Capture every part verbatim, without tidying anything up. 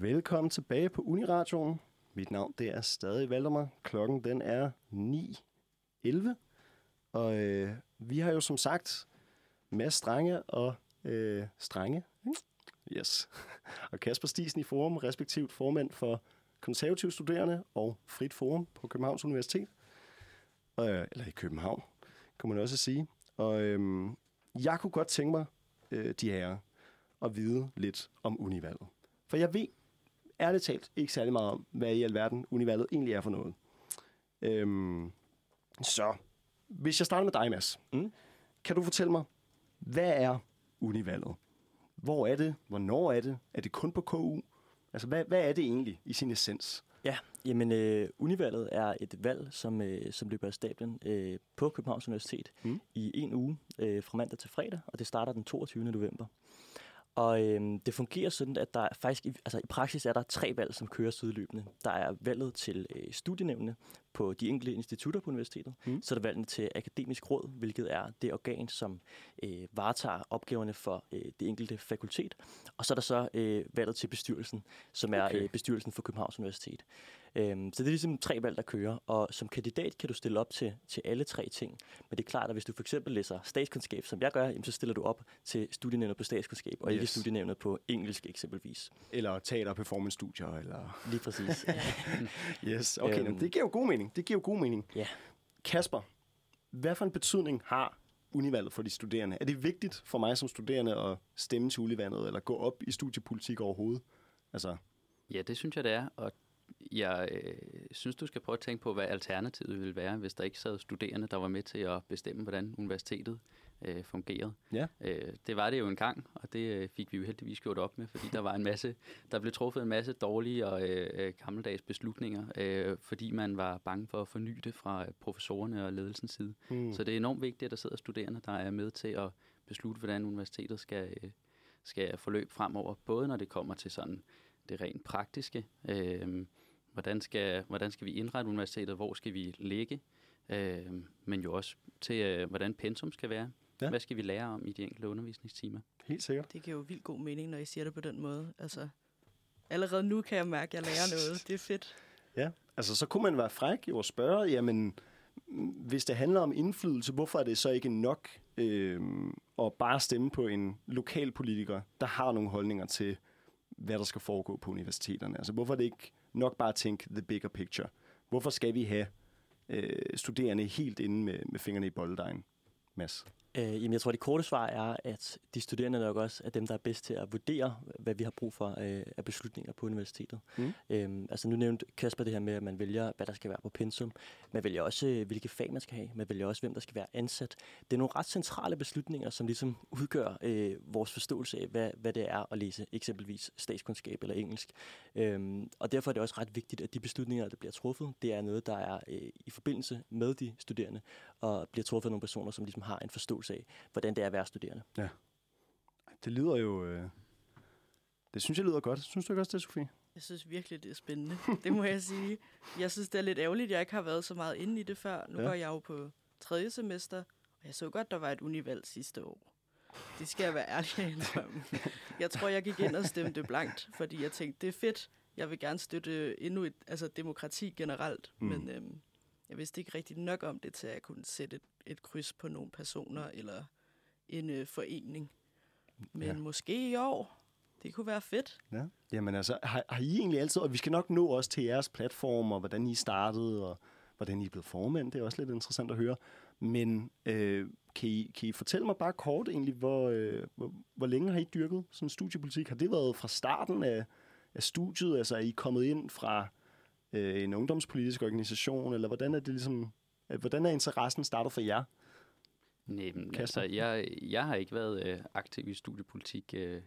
Velkommen tilbage på Uniradioen. Mit navn det er stadig Valdemar. Klokken den er ni elleve. Og øh, vi har jo som sagt Mads Strenge og øh, Strenge. Yes. Og Kasper Stiensen i Forum, respektivt formand for Konservative Studerende og Frit Forum på Københavns Universitet. Øh, eller i København, kan man også sige. Og øh, jeg kunne godt tænke mig, øh, de herrer, at vide lidt om univalget. For jeg ved, ærligt talt, ikke særlig meget om, hvad i alverden univalget egentlig er for noget. Øhm, så, hvis jeg starter med dig, Mads. Mm? Kan du fortælle mig, hvad er univalget? Hvor er det? Hvornår er det? Er det kun på K U? Altså, hvad, hvad er det egentlig i sin essens? Ja, jamen, øh, univalget er et valg, som, øh, som løber af stablen øh, på Københavns Universitet mm? i en uge øh, fra mandag til fredag, og det starter den toogtyvende november. Og øhm, det fungerer sådan, at der faktisk, altså i praksis er der tre valg, som kører sideløbende. Der er valget til øh, studienævnene på de enkelte institutter på universitetet. Mm. Så er der valgene til akademisk råd, hvilket er det organ, som øh, varetager opgaverne for øh, det enkelte fakultet. Og så er der så øh, valget til bestyrelsen, som er okay. øh, bestyrelsen for Københavns Universitet. Øhm, så det er ligesom tre valg, der kører. Og som kandidat kan du stille op til, til alle tre ting. Men det er klart, at hvis du for eksempel læser statskundskab, som jeg gør, jamen, så stiller du op til studienævnet på statskundskab, og yes. ikke studienævnet på engelsk eksempelvis. Eller teater- og performance-studier. Eller... Lige præcis. Yes, okay. Øhm, det giver jo god mening. Det giver jo god mening. Ja. Kasper, hvad for en betydning har univalget for de studerende? Er det vigtigt for mig som studerende at stemme til univalget, eller gå op i studiepolitik overhovedet? Altså... Ja, det synes jeg, det er. Og jeg øh, synes, du skal prøve at tænke på, hvad alternativet ville være, hvis der ikke sad studerende, der var med til at bestemme, hvordan universitetet øh, fungerede. Ja. Øh, det var det jo engang, og det øh, fik vi jo heldigvis gjort op med, fordi der var en masse, der blev truffet en masse dårlige og øh, gammeldags beslutninger, øh, fordi man var bange for at forny det fra professorerne og ledelsens side. Mm. Så det er enormt vigtigt, at der sidder studerende, der er med til at beslutte, hvordan universitetet skal, øh, skal forløbe fremover, både når det kommer til sådan det rent praktiske. Øh, hvordan, skal, hvordan skal vi indrette universitetet? Hvor skal vi ligge? Øh, men jo også til, øh, hvordan pensum skal være. Ja. Hvad skal vi lære om i de enkelte undervisningstimer? Helt sikkert. Det giver jo vildt god mening, når I siger det på den måde. Altså, allerede nu kan jeg mærke, at jeg lærer noget. Det er fedt. Ja, altså så kunne man være fræk og spørge, jamen, hvis det handler om indflydelse, hvorfor er det så ikke nok øh, at bare stemme på en lokal politiker, der har nogle holdninger til hvad der skal foregå på universiteterne. Altså, hvorfor er det ikke nok bare at tænke the bigger picture? Hvorfor skal vi have øh, studerende helt inde med, med fingrene i bolledejen, Mads? Øh, jamen, jeg tror, det korte svar er, at de studerende nok også er dem, der er bedst til at vurdere, hvad vi har brug for øh, af beslutninger på universitetet. Mm. Øhm, altså, nu nævnte Kasper det her med, at man vælger, hvad der skal være på pensum. Man vælger også, hvilke fag man skal have. Man vælger også, hvem der skal være ansat. Det er nogle ret centrale beslutninger, som ligesom udgør øh, vores forståelse af, hvad, hvad det er at læse eksempelvis statskundskab eller engelsk. Øhm, og derfor er det også ret vigtigt, at de beslutninger, der bliver truffet, det er noget, der er øh, i forbindelse med de studerende, og bliver truffet af nogle personer, som ligesom har en forståelse af, hvordan det er at være studerende. Ja. Det lyder jo... Øh... Det synes jeg lyder godt. Synes du ikke også det, Sofie? Jeg synes virkelig, det er spændende. Det må jeg sige. Jeg synes, det er lidt ærgerligt, at jeg ikke har været så meget inde i det før. Nu ja. Går jeg jo på tredje semester, og jeg så godt, der var et univalg sidste år. Det skal jeg være ærlig indrømme. Jeg tror, jeg gik ind og stemte blankt, fordi jeg tænkte, det er fedt. Jeg vil gerne støtte endnu et altså demokrati generelt, mm. men... Øhm, jeg vidste ikke rigtig nok om det, til at jeg kunne sætte et, et kryds på nogle personer eller en øh, forening. Men ja. Måske i år. Det kunne være fedt. Ja. Jamen altså, har, har I egentlig altid... Og vi skal nok nå også til jeres platform, og hvordan I startede, og hvordan I blev formand. Det er også lidt interessant at høre. Men øh, kan, I, kan I fortælle mig bare kort egentlig, hvor, øh, hvor, hvor længe har I dyrket sådan studiepolitik? Har det været fra starten af, af studiet? Altså, er I kommet ind fra... en ungdomspolitisk organisation, eller hvordan er det ligesom, hvordan er interessen startet for jer? Nej, altså, jeg, jeg har ikke været øh, aktiv i studiepolitik øh,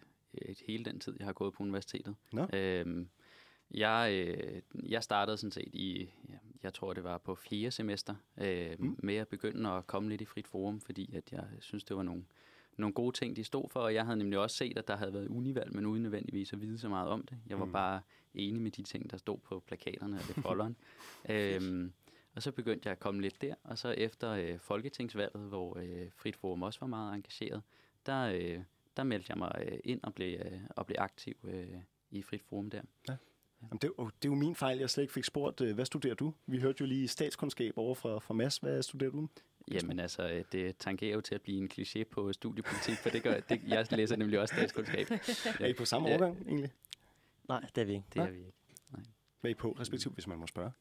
hele den tid, jeg har gået på universitetet. Øhm, jeg, øh, jeg startede sådan set i, ja, jeg tror det var på fjerde semester, øh, mm. med at begynde at komme lidt i Frit Forum, fordi at jeg synes, det var nogle, nogle gode ting, de stod for, og jeg havde nemlig også set, at der havde været univalg, men uden nødvendigvis at vide så meget om det. Jeg var mm. bare enig med de ting, der stod på plakaterne og det folderen. øhm, og så begyndte jeg at komme lidt der, og så efter øh, folketingsvalget, hvor øh, Frit Forum også var meget engageret, der, øh, der meldte jeg mig øh, ind og blev, øh, og blev aktiv øh, i Frit Forum der. Ja. Jamen, det, er jo, det er jo min fejl, jeg slet ikke fik spurgt, hvad studerer du? Vi hørte jo lige statskundskab over fra, fra Mads. Hvad studerer du? Jamen altså, det tangerer jo til at blive en kliché på studiepolitik, for det gør det, jeg læser nemlig også statskundskab. Er I på samme årgang egentlig? Nej, det er vi ikke. Det er vi ikke. Nej. Hvad er I på, respektivt, hvis man må spørge?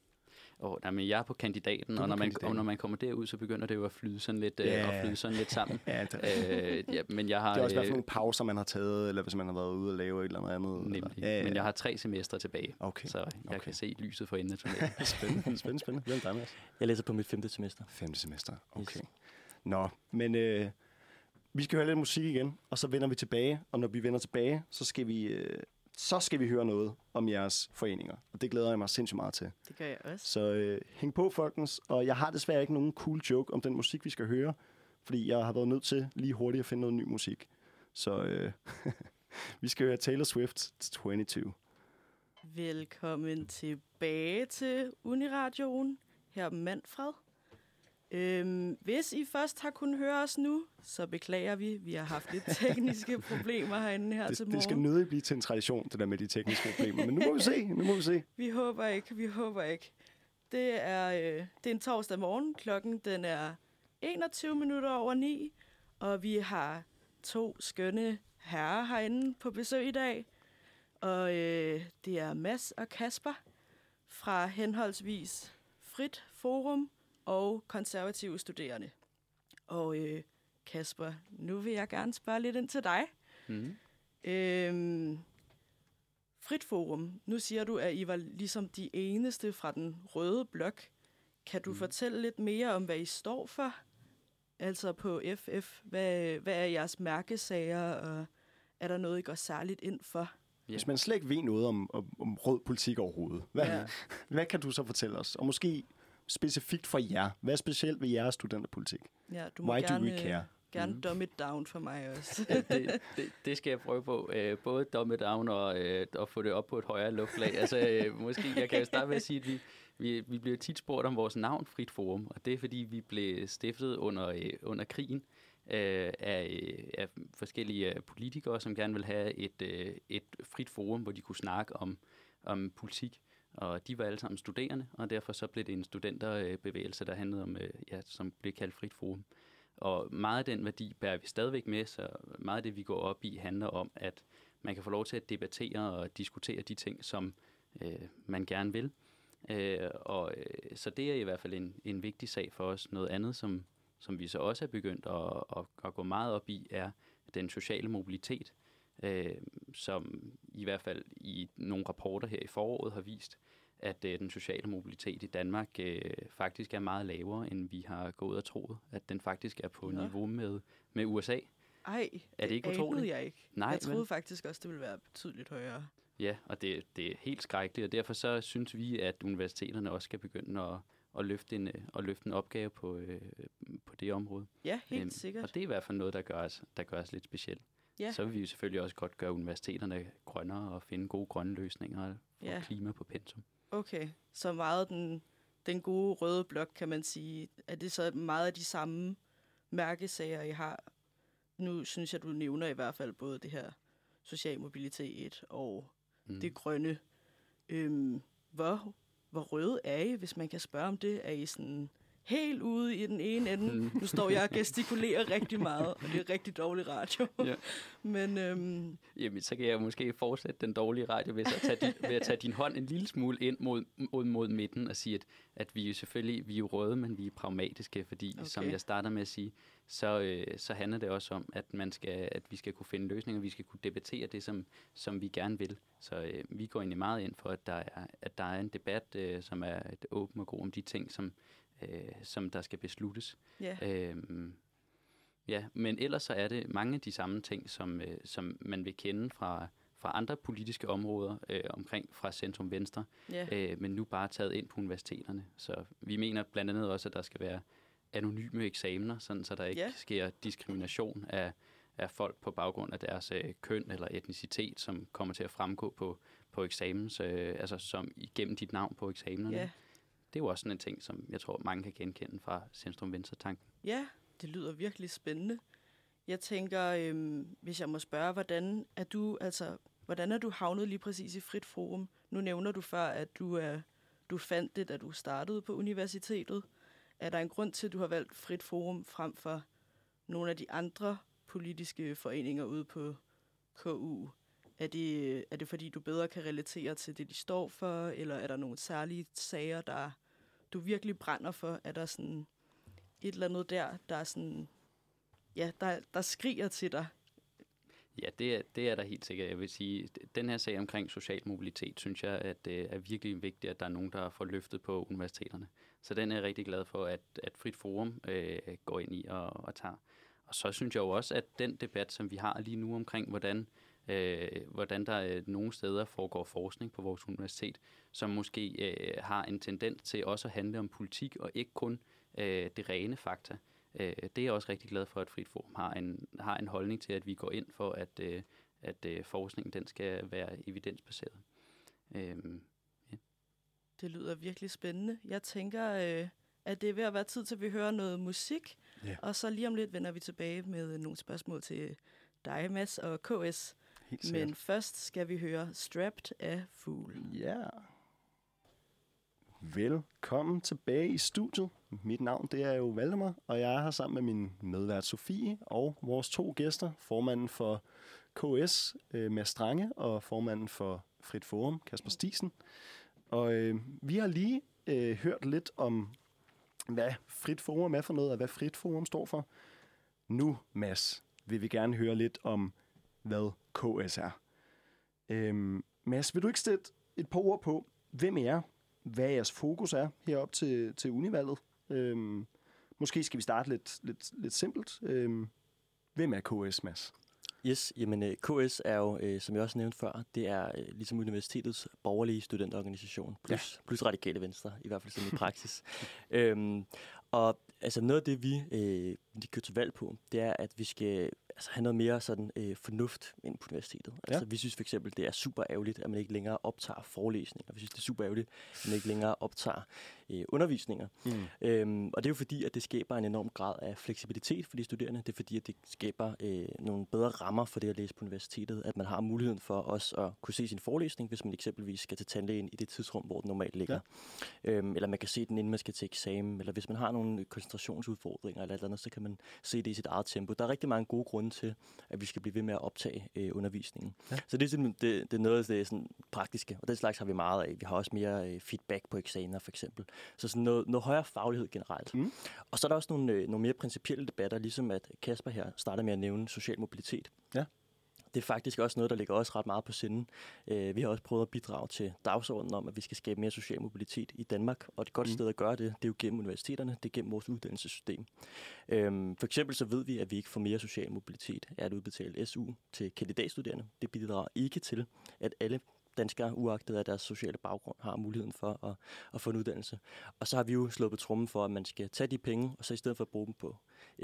Oh, nej, men jeg er på kandidaten, er på og, når man, kandidaten. og når man kommer derud, så begynder det jo at flyde sådan lidt, yeah. øh, og flyde sådan lidt sammen. ja, det. Øh, ja, men jeg har, det er også i hvert fald nogle pauser, man har taget, eller hvis man har været ude og lave et eller andet. Nemlig. Eller? Ja, ja. Men jeg har tre semestre tilbage, okay. så jeg okay. kan se lyset for enden af tunnelen. spændende, spændende, spændende. Hvem er dig, Mads? Jeg læser på mit femte semester. Femte semester, okay. Yes. Nå, men øh, vi skal høre lidt musik igen, og så vender vi tilbage. Og når vi vender tilbage, så skal vi... Øh, så skal vi høre noget om jeres foreninger. Og det glæder jeg mig sindssygt meget til. Det gør jeg også. Så øh, hæng på, folkens. Og jeg har desværre ikke nogen cool joke om den musik, vi skal høre. Fordi jeg har været nødt til lige hurtigt at finde noget ny musik. Så øh, vi skal høre Taylor Swift toogtyve. Velkommen tilbage til Uniradioen. Her er Manfred. Øhm, hvis I først har kunnet høre os nu, så beklager vi. Vi har haft lidt tekniske problemer herinde her det, til morgen. Det skal nødig blive til en tradition, det der med de tekniske problemer. Men nu må vi se, nu må vi se. Vi håber ikke, vi håber ikke. Det er, øh, det er en torsdag morgen. Klokken den er enogtyve minutter over ni. Og vi har to skønne herrer herinde på besøg i dag. Og øh, det er Mads og Kasper fra henholdsvis Frit Forum og Konservative Studerende. Og øh, Kasper, nu vil jeg gerne spørge lidt ind til dig. Mm. Øhm, Frit Forum, nu siger du, at I var ligesom de eneste fra den røde blok. Kan du mm. fortælle lidt mere om, hvad I står for? Altså på F F, hvad, hvad er jeres mærkesager, og er der noget, I går særligt ind for? Ja. Hvis man slet ikke ved noget om, om, om rød politik overhovedet, hvad, ja. hvad kan du så fortælle os? Og måske... specifikt for jer. Hvad er specielt ved jeres studenterpolitik? Ja, du må Why gerne, do we care? gerne mm. dumb it down for mig også. det, det, det skal jeg prøve på. Æ, både dumb it down og, øh, og få det op på et højere luftlag. altså, øh, måske, jeg kan jo starte med at sige, at vi, vi, vi bliver tit spurgt om vores navn, Frit Forum, og det er, fordi vi blev stiftet under, øh, under krigen øh, af, øh, af forskellige politikere, som gerne ville have et, øh, et frit forum, hvor de kunne snakke om, om politik. Og de var alle sammen studerende, og derfor så blev det en studenterbevægelse, der handlede om, ja, som blev kaldt Frit Forum. Og meget af den værdi bærer vi stadigvæk med, så meget af det, vi går op i, handler om, at man kan få lov til at debattere og diskutere de ting, som øh, man gerne vil. Øh, og, øh, så det er i hvert fald en, en vigtig sag for os. Noget andet, som, som vi så også er begyndt at, at, at gå meget op i, er den sociale mobilitet. Øh, som i hvert fald i nogle rapporter her i foråret har vist, at øh, den sociale mobilitet i Danmark øh, faktisk er meget lavere, end vi har gået og troet, at den faktisk er på ja. niveau med, med U S A. Ej, er det, det anede jeg ikke. Nej, jeg troede men... faktisk også, det ville være betydeligt højere. Ja, og det, det er helt skrækkeligt, og derfor så synes vi, at universiteterne også skal begynde at, at, løfte, en, at løfte en opgave på, øh, på det område. Ja, helt øhm, sikkert. Og det er i hvert fald noget, der gør os, der gør os lidt specielt. Ja. Så vil vi selvfølgelig også godt gøre universiteterne grønnere og finde gode grønne løsninger for ja. klima på pensum. Okay, så meget den, den gode røde blok, kan man sige. Er det så meget af de samme mærkesager, I har? Nu synes jeg, du nævner i hvert fald både det her social mobilitet og mm. det grønne. Øhm, hvor, hvor røde er I, hvis man kan spørge om det? Er I sådan... helt ude i den ene ende. Nu står jeg og gestikulerer rigtig meget, og det er rigtig dårlig radio. Ja. Men, øhm... jamen, så kan jeg måske fortsætte den dårlige radio ved at tage din, ved at tage din hånd en lille smule ind mod, mod, mod midten og sige, at, at vi jo selvfølgelig vi er røde, men vi er pragmatiske, fordi okay. som jeg starter med at sige, så, øh, så handler det også om, at, man skal, at vi skal kunne finde løsninger, vi skal kunne debattere det, som, som vi gerne vil. Så øh, vi går egentlig meget ind for, at der er, at der er en debat, øh, som er åben og god om de ting, som Øh, som der skal besluttes. Yeah. Øhm, ja, men ellers så er det mange af de samme ting, som, øh, som man vil kende fra, fra andre politiske områder øh, omkring fra centrum venstre, yeah. øh, men nu bare taget ind på universiteterne. Så vi mener blandt andet også, at der skal være anonyme eksamener, sådan, så der ikke yeah. sker diskrimination af, af folk på baggrund af deres øh, køn eller etnicitet, som kommer til at fremgå på, på eksamens, øh, altså som igennem dit navn på eksamenerne. Yeah. Det er jo også sådan en ting, som jeg tror, mange kan genkende fra centrum-venstre-tanken. Ja, det lyder virkelig spændende. Jeg tænker, øhm, hvis jeg må spørge, hvordan er du, altså Hvordan er du havnet lige præcis i Frit Forum? Nu nævner du før, at du, uh, du fandt det, da du startede på universitetet. Er der en grund til, at du har valgt Frit Forum frem for nogle af de andre politiske foreninger ude på K U? Er det, er det fordi, du bedre kan relatere til det, de står for? Eller er der nogle særlige sager, der du virkelig brænder for? Er der sådan et eller andet der, der, er sådan, ja, der, der skriger til dig? Ja, det er, det er der helt sikkert. Jeg vil sige, den her sag omkring social mobilitet, synes jeg, at det er virkelig vigtigt, at der er nogen, der får løftet på universiteterne. Så den er jeg rigtig glad for, at, at Frit Forum øh, går ind i og, og tager. Og så synes jeg jo også, at den debat, som vi har lige nu omkring, hvordan, øh, hvordan der øh, nogle steder foregår forskning på vores universitet, som måske øh, har en tendens til også at handle om politik og ikke kun øh, det rene fakta. Det er jeg også rigtig glad for, at Frit Forum har en, har en holdning til, at vi går ind for, at, at forskningen den skal være evidensbaseret. Øhm, ja. Det lyder virkelig spændende. Jeg tænker, at det er ved at være tid til, at vi hører noget musik, ja. Og så lige om lidt vender vi tilbage med nogle spørgsmål til dig, Mads og K S. Men først skal vi høre Strapped af Fool. Ja. Velkommen tilbage i studiet. Mit navn det er jo Valdemar, og jeg er her sammen med min medvært Sofie og vores to gæster, formanden for K S, øh, Mads Strenge, og formanden for Frit Forum, Kasper Stiensen. Og øh, vi har lige øh, hørt lidt om, hvad Frit Forum er for noget, og hvad Frit Forum står for. Nu, Mads, vil vi gerne høre lidt om, hvad K S er. Øh, Mads, vil du ikke sætte et par ord på, hvem I er? Hvad jeres fokus er herop til, til univalget. Øhm, måske skal vi starte lidt, lidt, lidt simpelt. Øhm, hvem er K S, Mads? Yes, jamen K S er jo, som jeg også nævnte før, det er ligesom universitetets borgerlige studenterorganisation, plus, ja. plus Radikale Venstre, i hvert fald sådan i praksis. øhm, og altså noget af det, vi øh, de kører til valg på, det er, at vi skal altså, have noget mere sådan, øh, fornuft ind på universitetet. Altså, ja. Vi synes for eksempel, det er super ærgerligt, at man ikke længere optager forelæsninger. Vi synes, det er super ærgerligt, at man ikke længere optager øh, undervisninger. Mm. Øhm, og det er jo fordi, at det skaber en enorm grad af fleksibilitet for de studerende. Det er fordi, at det skaber øh, nogle bedre rammer for det at læse på universitetet. At man har muligheden for også at kunne se sin forelæsning, hvis man eksempelvis skal til tandlægen i det tidsrum, hvor den normalt ligger. Ja. Øhm, eller man kan se den, inden man skal til eksamen. Eller hvis man har nogle koncentrationsudfordringer eller et eller andet, så kan man se det i sit eget tempo. Der er rigtig mange gode grunde til, at vi skal blive ved med at optage øh, undervisningen. Ja. Så det er, sådan, det, det er noget af det sådan, praktiske, og den slags har vi meget af. Vi har også mere øh, feedback på eksamener, for eksempel. Så sådan noget, noget højere faglighed generelt. Mm. Og så er der også nogle, øh, nogle mere principielle debatter, ligesom at Kasper her starter med at nævne social mobilitet. Ja. Det er faktisk også noget, der ligger også ret meget på sinde. Vi har også prøvet at bidrage til dagsordenen om, at vi skal skabe mere social mobilitet i Danmark. Og et godt mm. sted at gøre det, det er jo gennem universiteterne, det er gennem vores uddannelsessystem. For eksempel så ved vi, at vi ikke får mere social mobilitet af at udbetale S U til kandidatstuderende. Det bidrager ikke til, at alle danskere, uagtet af deres sociale baggrund, har muligheden for at, at få en uddannelse. Og så har vi jo slået på trommen for, at man skal tage de penge, og så i stedet for at bruge dem på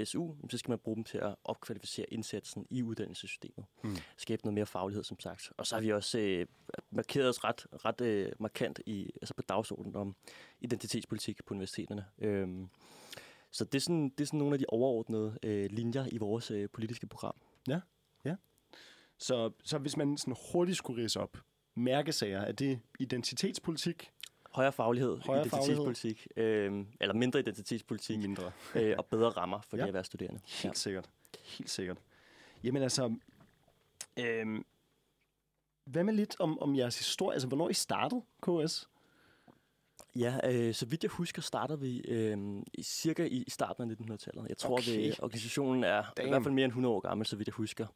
S U, så skal man bruge dem til at opkvalificere indsatsen i uddannelsessystemet. Mm. Skabe noget mere faglighed, som sagt. Og så har vi også øh, markeret os ret, ret øh, markant i, altså på dagsordenen om identitetspolitik på universiteterne. Øhm, så det er, sådan, det er sådan nogle af de overordnede øh, linjer i vores øh, politiske program. Ja, ja. Så, så hvis man sådan hurtigt skulle ridse op, mærkesager, er det identitetspolitik? Højere faglighed, Højere identitetspolitik, øh, eller mindre identitetspolitik, mindre. øh, og bedre rammer for ja. det at være studerende. Helt ja. sikkert, helt sikkert. Jamen altså, øh, hvad med lidt om, om jeres historie? Altså, hvornår I startede K S? Ja, øh, så vidt jeg husker, startede vi øh, cirka i starten af nittenhundredetallet. Jeg tror, okay. at organisationen er Damn. i hvert fald mere end hundrede år gammel, så vidt jeg husker.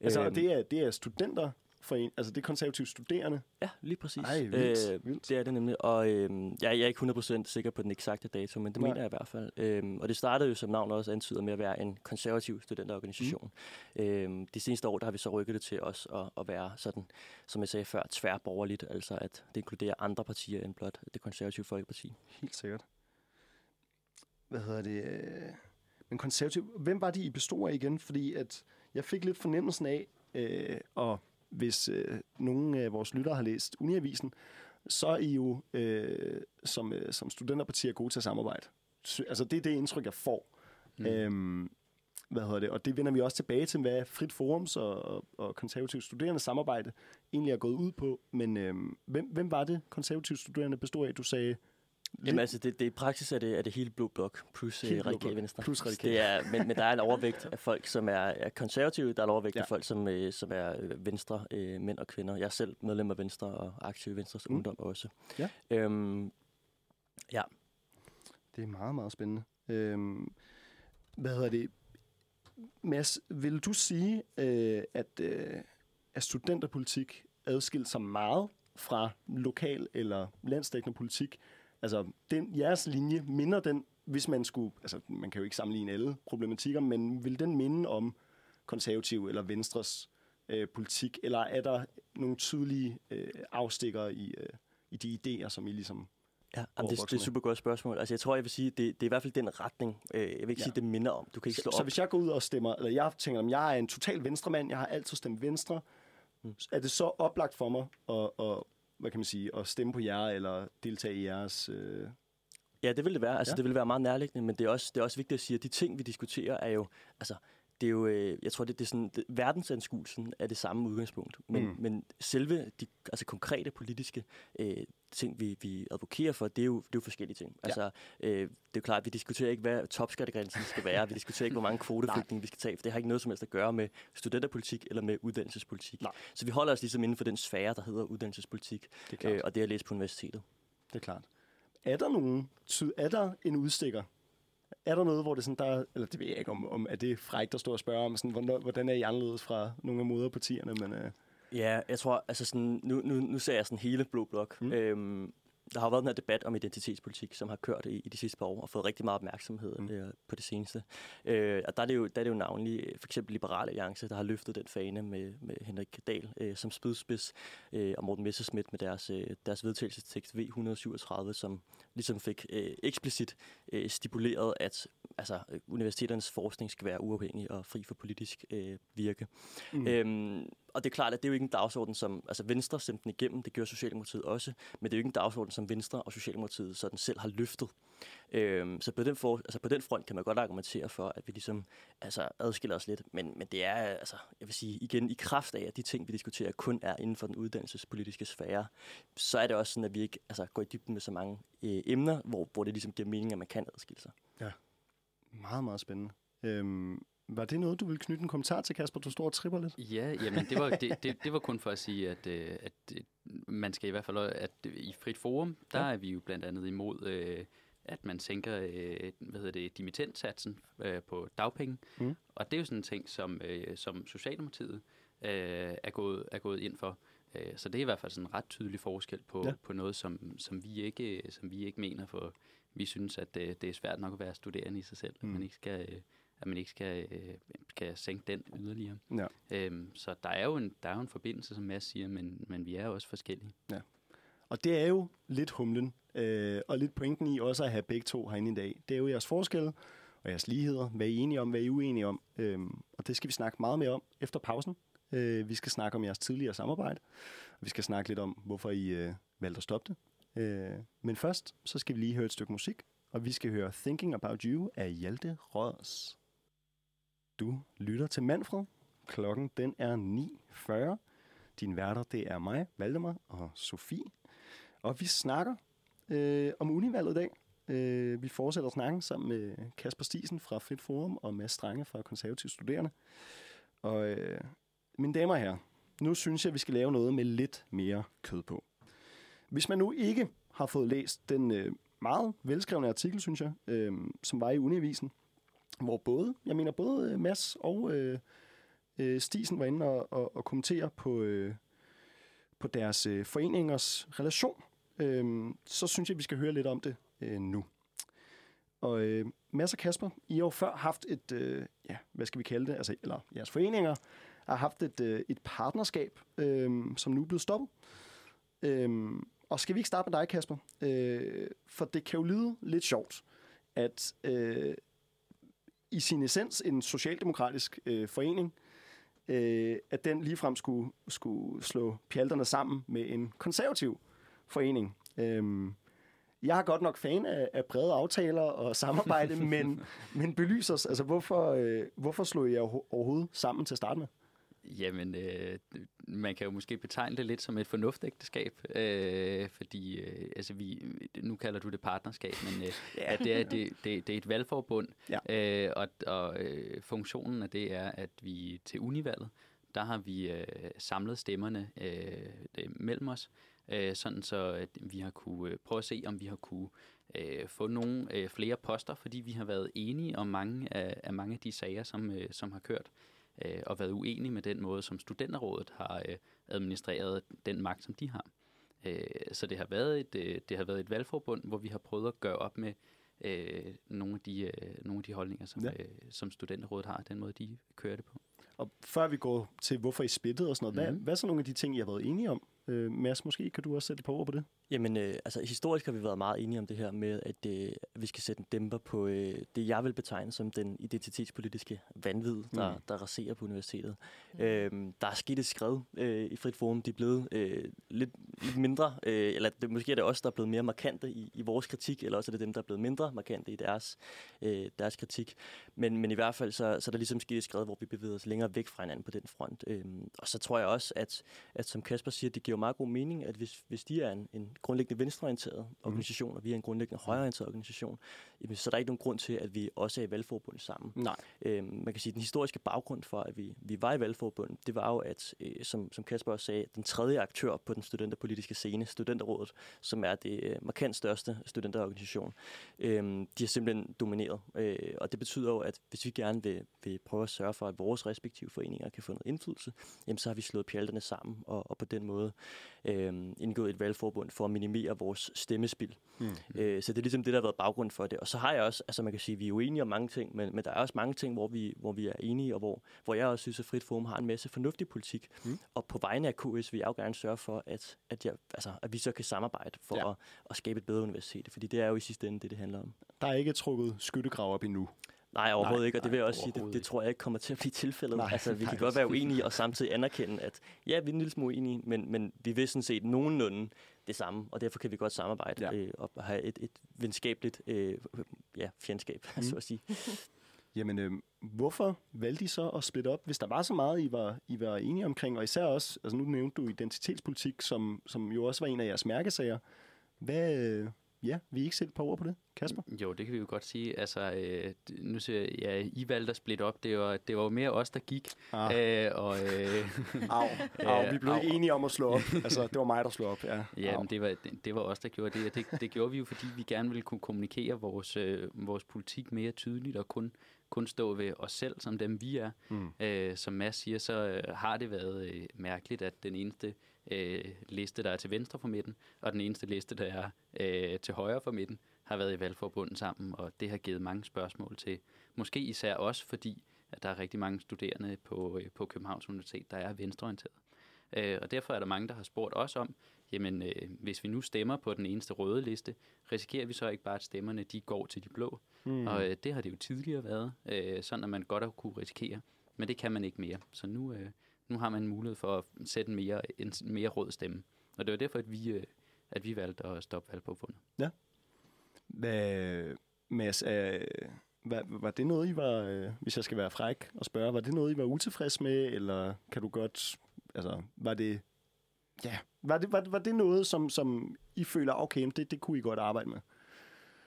Altså, øh, det, er, det er studenter? For en, altså det er Konservative Studerende. Ja, lige præcis. Ej, vildt, øh, vildt. Det er det nemlig. Og øh, jeg, jeg er ikke hundrede procent sikker på den eksakte dato, men det Nej. mener jeg i hvert fald. Øh, og det startede jo, som navnet også antyder, med at være en konservativ studenterorganisation. Mm. Øh, de seneste år, der har vi så rykket det til os at, at være sådan, som jeg sagde før, tværborgerligt. Altså at det inkluderer andre partier end blot det Konservative Folkeparti. Helt sikkert. Hvad hedder det? Men konservativ, hvem var de, I bestod af igen? Fordi at jeg fik lidt fornemmelsen af øh, at... Hvis øh, nogen af vores lyttere har læst Uni-Avisen, så er I jo øh, som, øh, som studenterpartier gode til at samarbejde. Altså, det er det indtryk, jeg får. Mm. Øhm, Hvad hedder det? Og det vender vi også tilbage til, hvad Frit Forums og, og, og Konservative Studerende samarbejde egentlig er gået ud på. Men øhm, hvem, hvem var det, Konservative Studerende bestod af, du sagde? Jamen altså, det, det, i praksis er det, er det hele Blå Blok plus uh, Radikale Venstre. Plus Radikale. Det er, men, men der er en overvægt af folk, som er, er konservative, der er en overvægt ja. af folk, som, øh, som er venstre øh, mænd og kvinder. Jeg er selv medlem af Venstre og aktiv i Venstres mm. ungdom også. Ja. Øhm, ja. Det er meget, meget spændende. Øhm, hvad hedder det? Mads, vil du sige, øh, at, øh, at studenterpolitik adskilt sig meget fra lokal eller landsdækkende politik? Altså, den, jeres linje minder den, hvis man skulle... Altså, man kan jo ikke sammenligne alle problematikker, men vil den minde om konservativ eller venstres øh, politik? Eller er der nogle tydelige øh, afstikker i, øh, i de idéer, som I ligesom... Ja, det, det er et super godt spørgsmål. Altså, jeg tror, jeg vil sige, det, det er i hvert fald den retning. Jeg vil ikke ja. sige, det minder om. Du kan ikke slå så, op. Så hvis jeg går ud og stemmer, eller jeg tænker, om jeg er en total venstremand, jeg har altid stemt venstre, mm. er det så oplagt for mig at, at, hvad kan man sige, at stemme på jer, eller deltage i jeres... Øh... Ja, det vil det være. Altså, ja. det vil være meget nærliggende, men det er, også, det er også vigtigt at sige, at de ting, vi diskuterer, er jo... Altså, det er jo, jeg tror, det, det er sådan, det, verdensanskuelsen er det samme udgangspunkt, men, mm. men selve de altså konkrete politiske øh, ting, vi, vi advokerer for, det er jo, det er jo forskellige ting. Ja. Altså, øh, det er jo klart, vi diskuterer ikke, hvad topskattegrænsen skal være, vi diskuterer ikke, hvor mange kvoteflygtninge vi skal tage, for det har ikke noget som helst at gøre med studenterpolitik eller med uddannelsespolitik. Nej. Så vi holder os ligesom inden for den sfære, der hedder uddannelsespolitik, det øh, og det at læse på universitetet. Det er klart. Er der nogen, er der en udstikker? Er der noget, hvor det sådan, der, eller det ved jeg ikke, om, om er det frækt at stå og spørge om, sådan, hvordan er I anderledes fra nogle af moderpartierne? Men, øh... Ja, jeg tror, altså sådan, nu, nu, nu ser jeg sådan hele Blå Blok. Mm. Øhm, der har været den her debat om identitetspolitik, som har kørt i, i de sidste par år, og fået rigtig meget opmærksomhed mm. øh, på det seneste. Øh, og der er, det jo, der er det jo navnlig, for eksempel Liberal Alliance, der har løftet den fane med, med Henrik Dahl øh, som spydspids, øh, og Morten Messerschmidt med deres, øh, deres vedtagelsestekst V et tre syv, som ligesom fik øh, eksplicit øh, stipuleret, at altså, universiteternes forskning skal være uafhængig og fri for politisk øh, virke. Mm. Øhm, og det er klart, at det er jo ikke en dagsorden, som... Altså, Venstre stemte den igennem, det gjorde Socialdemokratiet også, men det er jo ikke en dagsorden, som Venstre og Socialdemokratiet sådan selv har løftet. Øhm, så på den, for, altså på den front kan man godt argumentere for, at vi ligesom altså, adskiller os lidt, men, men det er, altså, jeg vil sige, igen, i kraft af, at de ting, vi diskuterer, kun er inden for den uddannelsespolitiske sfære, så er det også sådan, at vi ikke altså, går i dybden med så mange øh, emner, hvor, hvor det ligesom giver mening, at man kan adskille sig. Ja, meget, meget spændende. Øhm Var det noget, du ville knytte en kommentar til, Kasper? Du står og tripper lidt. Ja, jamen, det, var, det, det, det var kun for at sige, at, at man skal i hvert fald... At i Frit Forum, der ja. er vi jo blandt andet imod, at man sænker hvad hedder det, dimittentsatsen på dagpenge. Mm. Og det er jo sådan en ting, som, som Socialdemokratiet er gået, er gået ind for. Så det er i hvert fald sådan en ret tydelig forskel på, ja. på noget, som, som, vi ikke, som vi ikke mener. For vi synes, at det er svært nok at være studerende i sig selv, mm. man ikke skal... at man ikke skal, øh, skal sænke den yderligere. Ja. Øhm, så der er, jo en, der er jo en forbindelse, som Mads siger, men, men vi er jo også forskellige. Ja. Og det er jo lidt humlen, øh, og lidt pointen i også at have begge to herinde i dag. Det er jo jeres forskelle og jeres ligheder. Hvad er I enige om? Hvad er I uenige om? Øhm, og det skal vi snakke meget mere om efter pausen. Øh, vi skal snakke om jeres tidligere samarbejde. Vi skal snakke lidt om, hvorfor I øh, valgte at stoppe det. Øh, men først, så skal vi lige høre et stykke musik, og vi skal høre Thinking About You af Hjelte Råds. Du lytter til Manfred. Klokken den er ni fyrre. Din værter, det er mig, Valdemar og Sofie. Og vi snakker øh, om univalget i dag. Øh, vi fortsætter snakken sammen med Kasper Stiensen fra Frit Forum og Mads Strenge fra Konservative Studerende. Og øh, mine damer og herrer, nu synes jeg, vi skal lave noget med lidt mere kød på. Hvis man nu ikke har fået læst den øh, meget velskrevne artikel, synes jeg, øh, som var i Uni-Avisen, hvor både, jeg mener både Mads og øh, øh, Stisen var inde og, og, og kommentere på, øh, på deres øh, foreningers relation, øh, så synes jeg, vi skal høre lidt om det øh, nu. Og øh, Mads og Kasper, I har jo før haft et, øh, ja, hvad skal vi kalde det, altså, eller jeres foreninger har haft et, øh, et partnerskab, øh, som nu er blevet stoppet. Øh, og skal vi ikke starte med dig, Kasper? Øh, for det kan jo lyde lidt sjovt, at... Øh, i sin essens en socialdemokratisk øh, forening, øh, at den ligefrem skulle, skulle slå pjalterne sammen med en konservativ forening. Øh, Jeg er godt nok fan af, af brede aftaler og samarbejde, men, men belys os. Altså, hvorfor, øh, hvorfor slog I jer overhovedet sammen til at starte med? Jamen, øh, man kan jo måske betegne det lidt som et fornuftægteskab, øh, fordi øh, altså vi, nu kalder du det partnerskab, men øh, yeah. at det, er, det, det, det er et valgforbund, yeah. øh, og, og øh, funktionen af det er, at vi til univalget, der har vi øh, samlet stemmerne øh, mellem os, øh, sådan så at vi har kunne øh, prøve at se, om vi har kunne øh, få nogle øh, flere poster, fordi vi har været enige om mange af, af, mange af de sager, som, øh, som har kørt. Og været uenige med den måde, som Studenterrådet har administreret den magt, som de har. Så det har været et, det har været et valgforbund, hvor vi har prøvet at gøre op med nogle af de, nogle af de holdninger, som, ja. som Studenterrådet har, den måde, de kører det på. Og før vi går til, hvorfor I splittede og sådan noget, mm-hmm. hvad, hvad er så nogle af de ting, I har været enige om? Mads, måske kan du også sætte et par ord på det? Jamen, øh, altså historisk har vi været meget enige om det her med, at øh, vi skal sætte en dæmper på øh, det, jeg vil betegne som den identitetspolitiske vanvid, der, mm. der raserer på universitetet. Mm. Øh, der er sket et skred øh, i Frit Forum. De er blevet øh, lidt mindre, øh, eller det, måske er det os, der er blevet mere markante i, i vores kritik, eller også er det dem, der er blevet mindre markante i deres, øh, deres kritik. Men, men i hvert fald, så, så er der ligesom sket et skred, hvor vi bevæger os længere væk fra hinanden på den front. Øh, og så tror jeg også, at, at som Kasper siger, det giver jo meget god mening, at hvis, hvis de er en, en grundlæggende venstreorienteret organisation, og vi er en grundlæggende højreorienteret organisation, så er der ikke nogen grund til, at vi også er i valgforbundet sammen. Nej. Øhm, man kan sige, at den historiske baggrund for, at vi, vi var i valgforbundet, det var jo, at øh, som, som Kasper også sagde, den tredje aktør på den studenterpolitiske scene, Studenterrådet, som er det øh, markant største studenterorganisation, øh, de har simpelthen domineret. Øh, og det betyder jo, at hvis vi gerne vil, vil prøve at sørge for, at vores respektive foreninger kan få noget indflydelse, jamen, så har vi slået pjalterne sammen, og, og på den måde øh, indgået et valgforbund for at minimere vores stemmespil. Mm-hmm. Øh, så det er ligesom det, der har været baggrund for det. Og så har jeg også, altså man kan sige, at vi er uenige om mange ting, men, men der er også mange ting, hvor vi, hvor vi er enige, og hvor, hvor jeg også synes, at Frit Forum har en masse fornuftig politik. Mm. Og på vegne af K S vil jeg jo gerne sørge for, at, at, jeg, altså, at vi så kan samarbejde for ja. at, at skabe et bedre universitet, fordi det er jo i sidste ende det, det handler om. Der er ikke trukket skyttegrav op endnu. Nej, overhovedet nej, ikke, og det vil jeg også sige, det, det tror jeg ikke kommer til at blive tilfældet. Nej, altså, vi nej, kan godt være uenige og samtidig anerkende, at ja, vi er en lille smule enige, men, men vi vil sådan set nogenlunde det samme, og derfor kan vi godt samarbejde ja. øh, og have et, et venskabeligt øh, ja, fjendskab, mm. så at sige. Jamen, øh, hvorfor valgte I så at splitte op, hvis der var så meget, I var, I var enige omkring, og især også, altså nu nævnte du identitetspolitik, som, som jo også var en af jeres mærkesager. Hvad... Øh, Ja, vi er ikke sætte et par ord på det. Kasper? Jo, det kan vi jo godt sige. Altså, øh, nu siger jeg, ja, I valgte at splitte op. Det var, det var jo mere os, der gik. Ah. Æ, og, øh, au, au, vi blev au. enige om at slå op. Altså, det var mig, der slog op. Ja, ja men det var, det, det var os, der gjorde det. det. Det gjorde vi jo, fordi vi gerne ville kunne kommunikere vores, øh, vores politik mere tydeligt og kun, kun stå ved os selv, som dem vi er. Mm. Æ, som Mads siger, så øh, har det været øh, mærkeligt, at den eneste... Øh, liste, der er til venstre for midten, og den eneste liste, der er øh, til højre for midten, har været i valgforbundet sammen, og det har givet mange spørgsmål til, måske især også, fordi at der er rigtig mange studerende på, øh, på Københavns Universitet, der er venstreorienteret. Øh, og derfor er der mange, der har spurgt os om, jamen, øh, hvis vi nu stemmer på den eneste røde liste, risikerer vi så ikke bare, at stemmerne de går til de blå? Mm. Og øh, det har det jo tidligere været, øh, sådan at man godt har kunne risikere, men det kan man ikke mere. Så nu... Øh, Nu har man en mulighed for at sætte en mere, en mere rød stemme. Og det var derfor, at vi, at vi valgte at stoppe valgforbundet. Ja. Hvad, Mads, øh, var, var det noget, I var, øh, hvis jeg skal være fræk og spørge, var det noget, I var utilfreds med, eller kan du godt, altså, var det, ja, var det, var, var det noget, som, som I føler, okay, det, det kunne I godt arbejde med?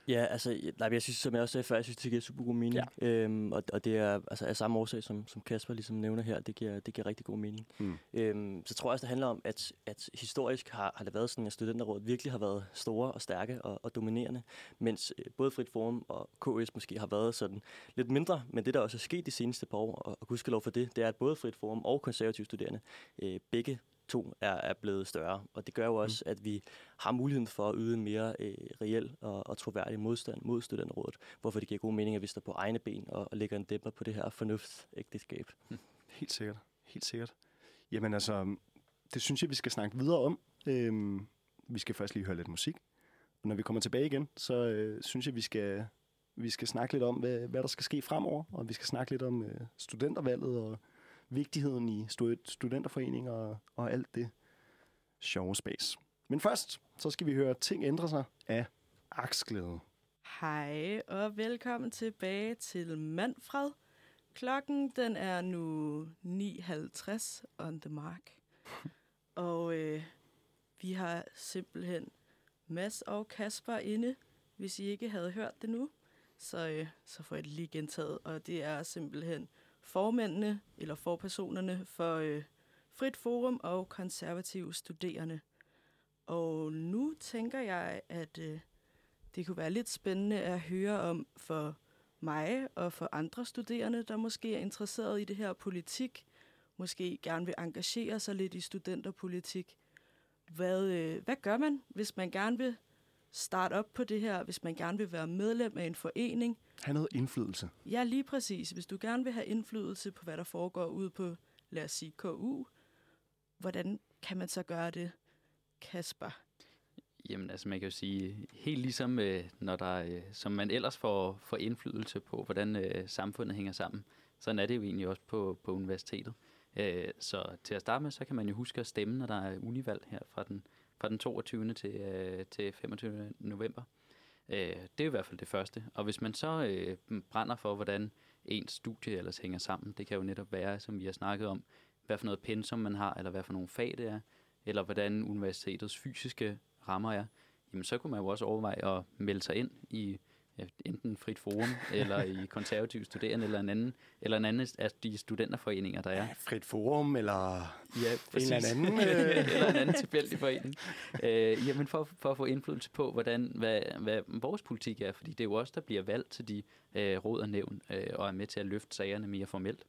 Ja, altså, nej, jeg synes, som jeg også sagde før, jeg synes, det giver super god mening, ja. øhm, og, og det er altså af samme årsag, som, som Kasper ligesom nævner her, det giver, det giver rigtig god mening. Mm. Øhm, så tror jeg også, det handler om, at, at historisk har, har det været sådan, at Studenterrådet virkelig har været store og stærke og, og dominerende, mens både Frit Forum og K S måske har været sådan lidt mindre, men det, der også er sket de seneste par år, og, og gudskelov for det, det er, at både Frit Forum og Konservative Studerende øh, begge, to er, er blevet større, og det gør jo også, mm. at vi har muligheden for at yde en mere øh, reel og, og troværdig modstand mod Studenterrådet, hvorfor det giver god mening, at vi står på egne ben og, og lægger en dæmper på det her fornuftsægteskab. Mm. Helt sikkert. Helt sikkert. Jamen altså, det synes jeg, vi skal snakke videre om. Øhm, vi skal først lige høre lidt musik, og når vi kommer tilbage igen, så øh, synes jeg, vi skal, vi skal snakke lidt om, hvad, hvad der skal ske fremover, og vi skal snakke lidt om øh, studentervalget og vigtigheden i studenterforeninger og, og alt det sjove space. Men først, så skal vi høre Ting ændrer sig af Aksglæde. Hej og velkommen tilbage til Manfred. Klokken den er nu ni halvtreds on the mark. Og øh, vi har simpelthen Mads og Kasper inde. Hvis I ikke havde hørt det nu, så, øh, så får I det lige gentaget. Og det er simpelthen formændene, eller forpersonerne for øh, Frit Forum og Konservative Studerende. Og nu tænker jeg, at øh, det kunne være lidt spændende at høre om for mig og for andre studerende, der måske er interesseret i det her politik, måske gerne vil engagere sig lidt i studenterpolitik. Hvad, øh, hvad gør man, hvis man gerne vil starte op på det her, hvis man gerne vil være medlem af en forening? Have noget indflydelse. Ja, lige præcis. Hvis du gerne vil have indflydelse på, hvad der foregår ude på, lad os sige, K U, hvordan kan man så gøre det, Kasper? Jamen altså, man kan jo sige, helt ligesom øh, når der, øh, som man ellers får, får indflydelse på, hvordan øh, samfundet hænger sammen, sådan er det jo egentlig også på, på universitetet. Øh, så til at starte med, så kan man jo huske at stemme, når der er univalg her fra den, fra den toogtyvende til, øh, til femogtyvende november. Øh, det er i hvert fald det første. Og hvis man så øh, brænder for, hvordan ens studie ellers hænger sammen, det kan jo netop være, som vi har snakket om, hvad for noget pensum man har, eller hvad for nogle fag det er, eller hvordan universitetets fysiske rammer er, jamen så kunne man jo også overveje at melde sig ind i ja, enten Frit Forum, eller i Konservative Studerende, eller en anden, eller en anden af de studenterforeninger, der er. Ja, Frit Forum, eller ja, præcis. En eller anden. eller en anden tilfældig forening. Øh, jamen for, for at få indflydelse på, hvordan, hvad, hvad vores politik er, fordi det er jo også der bliver valgt til de øh, råd og nævn, øh, og er med til at løfte sagerne mere formelt.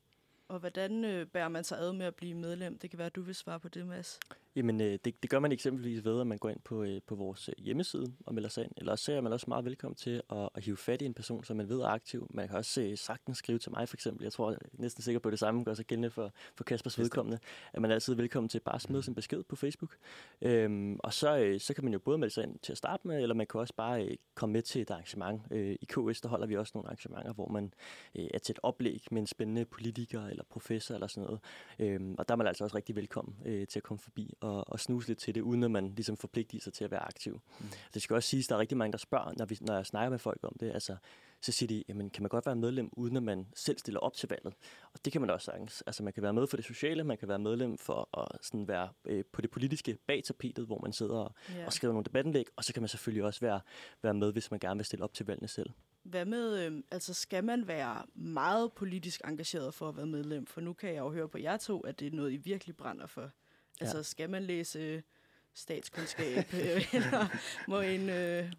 Og hvordan øh, bærer man sig ad med at blive medlem? Det kan være, at du vil svare på det, Mads. Jamen, øh, det, det gør man eksempelvis ved, at man går ind på, øh, på vores hjemmeside og melder sig ind. Eller så er man også meget velkommen til at, at hive fat i en person, som man ved er aktiv. Man kan også øh, sagtens skrive til mig, for eksempel. Jeg tror jeg er næsten sikker på, at det samme gør sig gældende for, for Kaspers vedkommende. At man er altid velkommen til bare at smide sin besked på Facebook. Øhm, og så, øh, så kan man jo både melde sig ind til at starte med, eller man kan også bare øh, komme med til et arrangement. Øh, I K S, der holder vi også nogle arrangementer, hvor man øh, er til et oplæg med en spændende politiker eller professor eller sådan noget. Øhm, og der er man altså også rigtig velkommen øh, til at komme forbi og, og snuse lidt til det, uden at man ligesom forpligter sig til at være aktiv. Mm. Det skal også siges, at der er rigtig mange, der spørger, når, vi, når jeg snakker med folk om det, altså, så siger de, jamen, kan man godt være medlem, uden at man selv stiller op til valget? Og det kan man også sagtens. Altså, man kan være med for det sociale, man kan være medlem for at sådan være øh, på det politiske bag tapetet, hvor man sidder og, yeah. og skriver nogle debatindlæg, og så kan man selvfølgelig også være, være med, hvis man gerne vil stille op til valgene selv. Hvad med, øh, altså skal man være meget politisk engageret for at være medlem? For nu kan jeg jo høre på jer to, at det er noget, I virkelig brænder for. Altså, ja. Skal man læse statskundskab, eller må en, øh,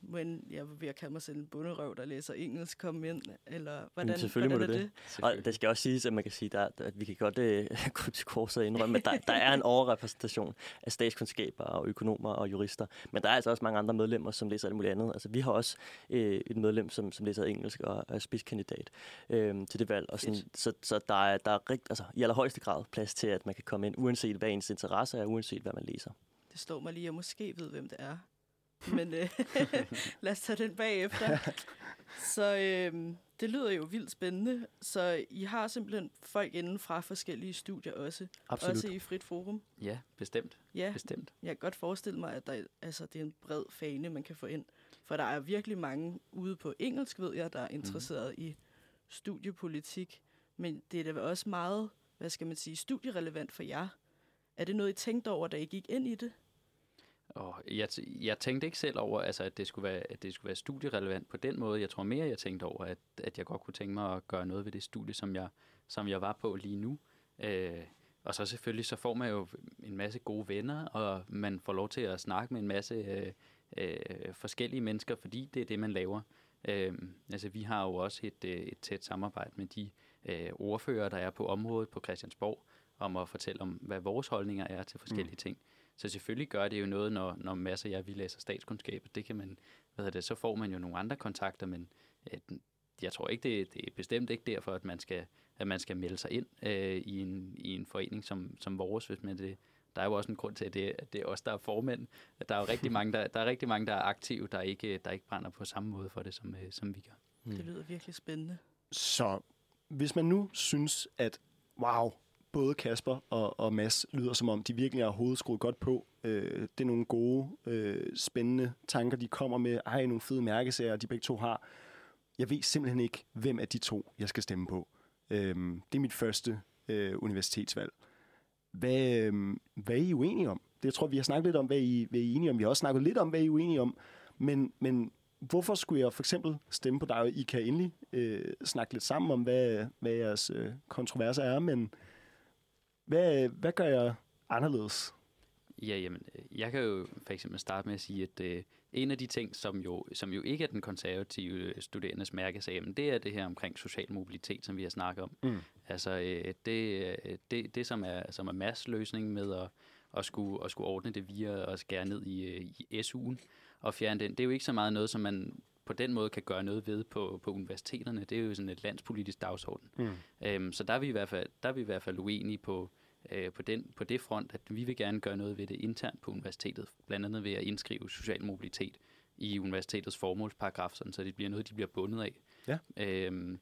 må en, jeg vil have kaldt mig selv en bunderøv, der læser engelsk, komme ind, eller hvordan, selvfølgelig hvordan er det? det? Og det skal også siges, at man kan sige, der, at vi kan godt øh, gå til kors og indrømme, at der, der er en overrepræsentation af statskundskaber og økonomer og jurister, men der er altså også mange andre medlemmer, som læser alt muligt andet. Altså, vi har også øh, et medlem, som, som læser engelsk og er spidskandidat øh, til det valg, og sådan, så, så der er, der er rigt, altså, i allerhøjeste grad plads til, at man kan komme ind, uanset hvad ens interesse er, uanset hvad man læser. Det står mig lige, at jeg måske ved, hvem det er. Men øh, lad os tage den bagefter. Så øh, det lyder jo vildt spændende. Så I har simpelthen folk inden fra forskellige studier også. Absolut. Også i Frit Forum. Ja, bestemt. Ja, bestemt. Jeg kan godt forestille mig, at der, altså, det er en bred fane, man kan få ind. For der er virkelig mange ude på engelsk, ved jeg, der er interesseret mm. i studiepolitik. Men det er da også meget, hvad skal man sige, studierelevant for jer. Er det noget, I tænkte over, da I gik ind i det? Og jeg, t- jeg tænkte ikke selv over, altså, at, det skulle være, at det skulle være studierelevant på den måde. Jeg tror mere, jeg tænkte over, at, at jeg godt kunne tænke mig at gøre noget ved det studie, som jeg, som jeg var på lige nu. Øh, og så selvfølgelig, så får man jo en masse gode venner, og man får lov til at snakke med en masse øh, øh, forskellige mennesker, fordi det er det, man laver. Øh, altså, vi har jo også et, et tæt samarbejde med de øh, ordfører, der er på området på Christiansborg, om at fortælle om, hvad vores holdninger er til forskellige mm. ting. Så selvfølgelig gør det jo noget, når, når masser af jer, vi læser statskundskab, det kan man, hvad hedder det, så får man jo nogle andre kontakter, men øh, jeg tror ikke, det, det er bestemt ikke derfor, at man skal, at man skal melde sig ind øh, i, en, i en forening som, som vores, hvis man det. Der er jo også en grund til, at det, at det er os, der er formænd. Der er jo rigtig mange, der, der er rigtig mange, der er aktive, der ikke, der ikke brænder på samme måde for det, som, øh, som vi gør. Mm. Det lyder virkelig spændende. Så hvis man nu synes, at wow, både Kasper og, og Mads lyder som om, de virkelig har hovedet skruet godt på. Øh, det er nogle gode, øh, spændende tanker, de kommer med. Ej, nogle fede mærkesager, de begge to har. Jeg ved simpelthen ikke, hvem af de to, jeg skal stemme på. Øh, det er mit første øh, universitetsvalg. Hvad, øh, hvad er I uenige om? Det jeg tror vi har snakket lidt om, hvad I, hvad I er enige om. Vi har også snakket lidt om, hvad I er uenige om. Men, men hvorfor skulle jeg for eksempel stemme på dig? I kan endelig øh, snakke lidt sammen om, hvad, hvad jeres øh, kontroverser er, men hvad, hvad gør jeg anderledes? Ja, jamen, jeg kan jo for eksempel starte med at sige, at øh, en af de ting, som jo, som jo ikke er den konservative studerendes mærkesag, men det er det her omkring social mobilitet, som vi har snakket om. Mm. Altså øh, det, det, det, som er, som er Mads' løsning med at, at, skulle, at skulle ordne det via og skære ned i, i S U'en og fjerne den, det er jo ikke så meget noget, som man på den måde kan gøre noget ved på, på universiteterne. Det er jo sådan et landspolitisk dagsorden. Mm. Øhm, så der er vi i hvert fald, der er vi i hvert fald uenige på, øh, på, den, på det front, at vi vil gerne gøre noget ved det internt på universitetet, blandt andet ved at indskrive social mobilitet i universitetets formålsparagraf, sådan, så det bliver noget, de bliver bundet af. Ja. Øhm,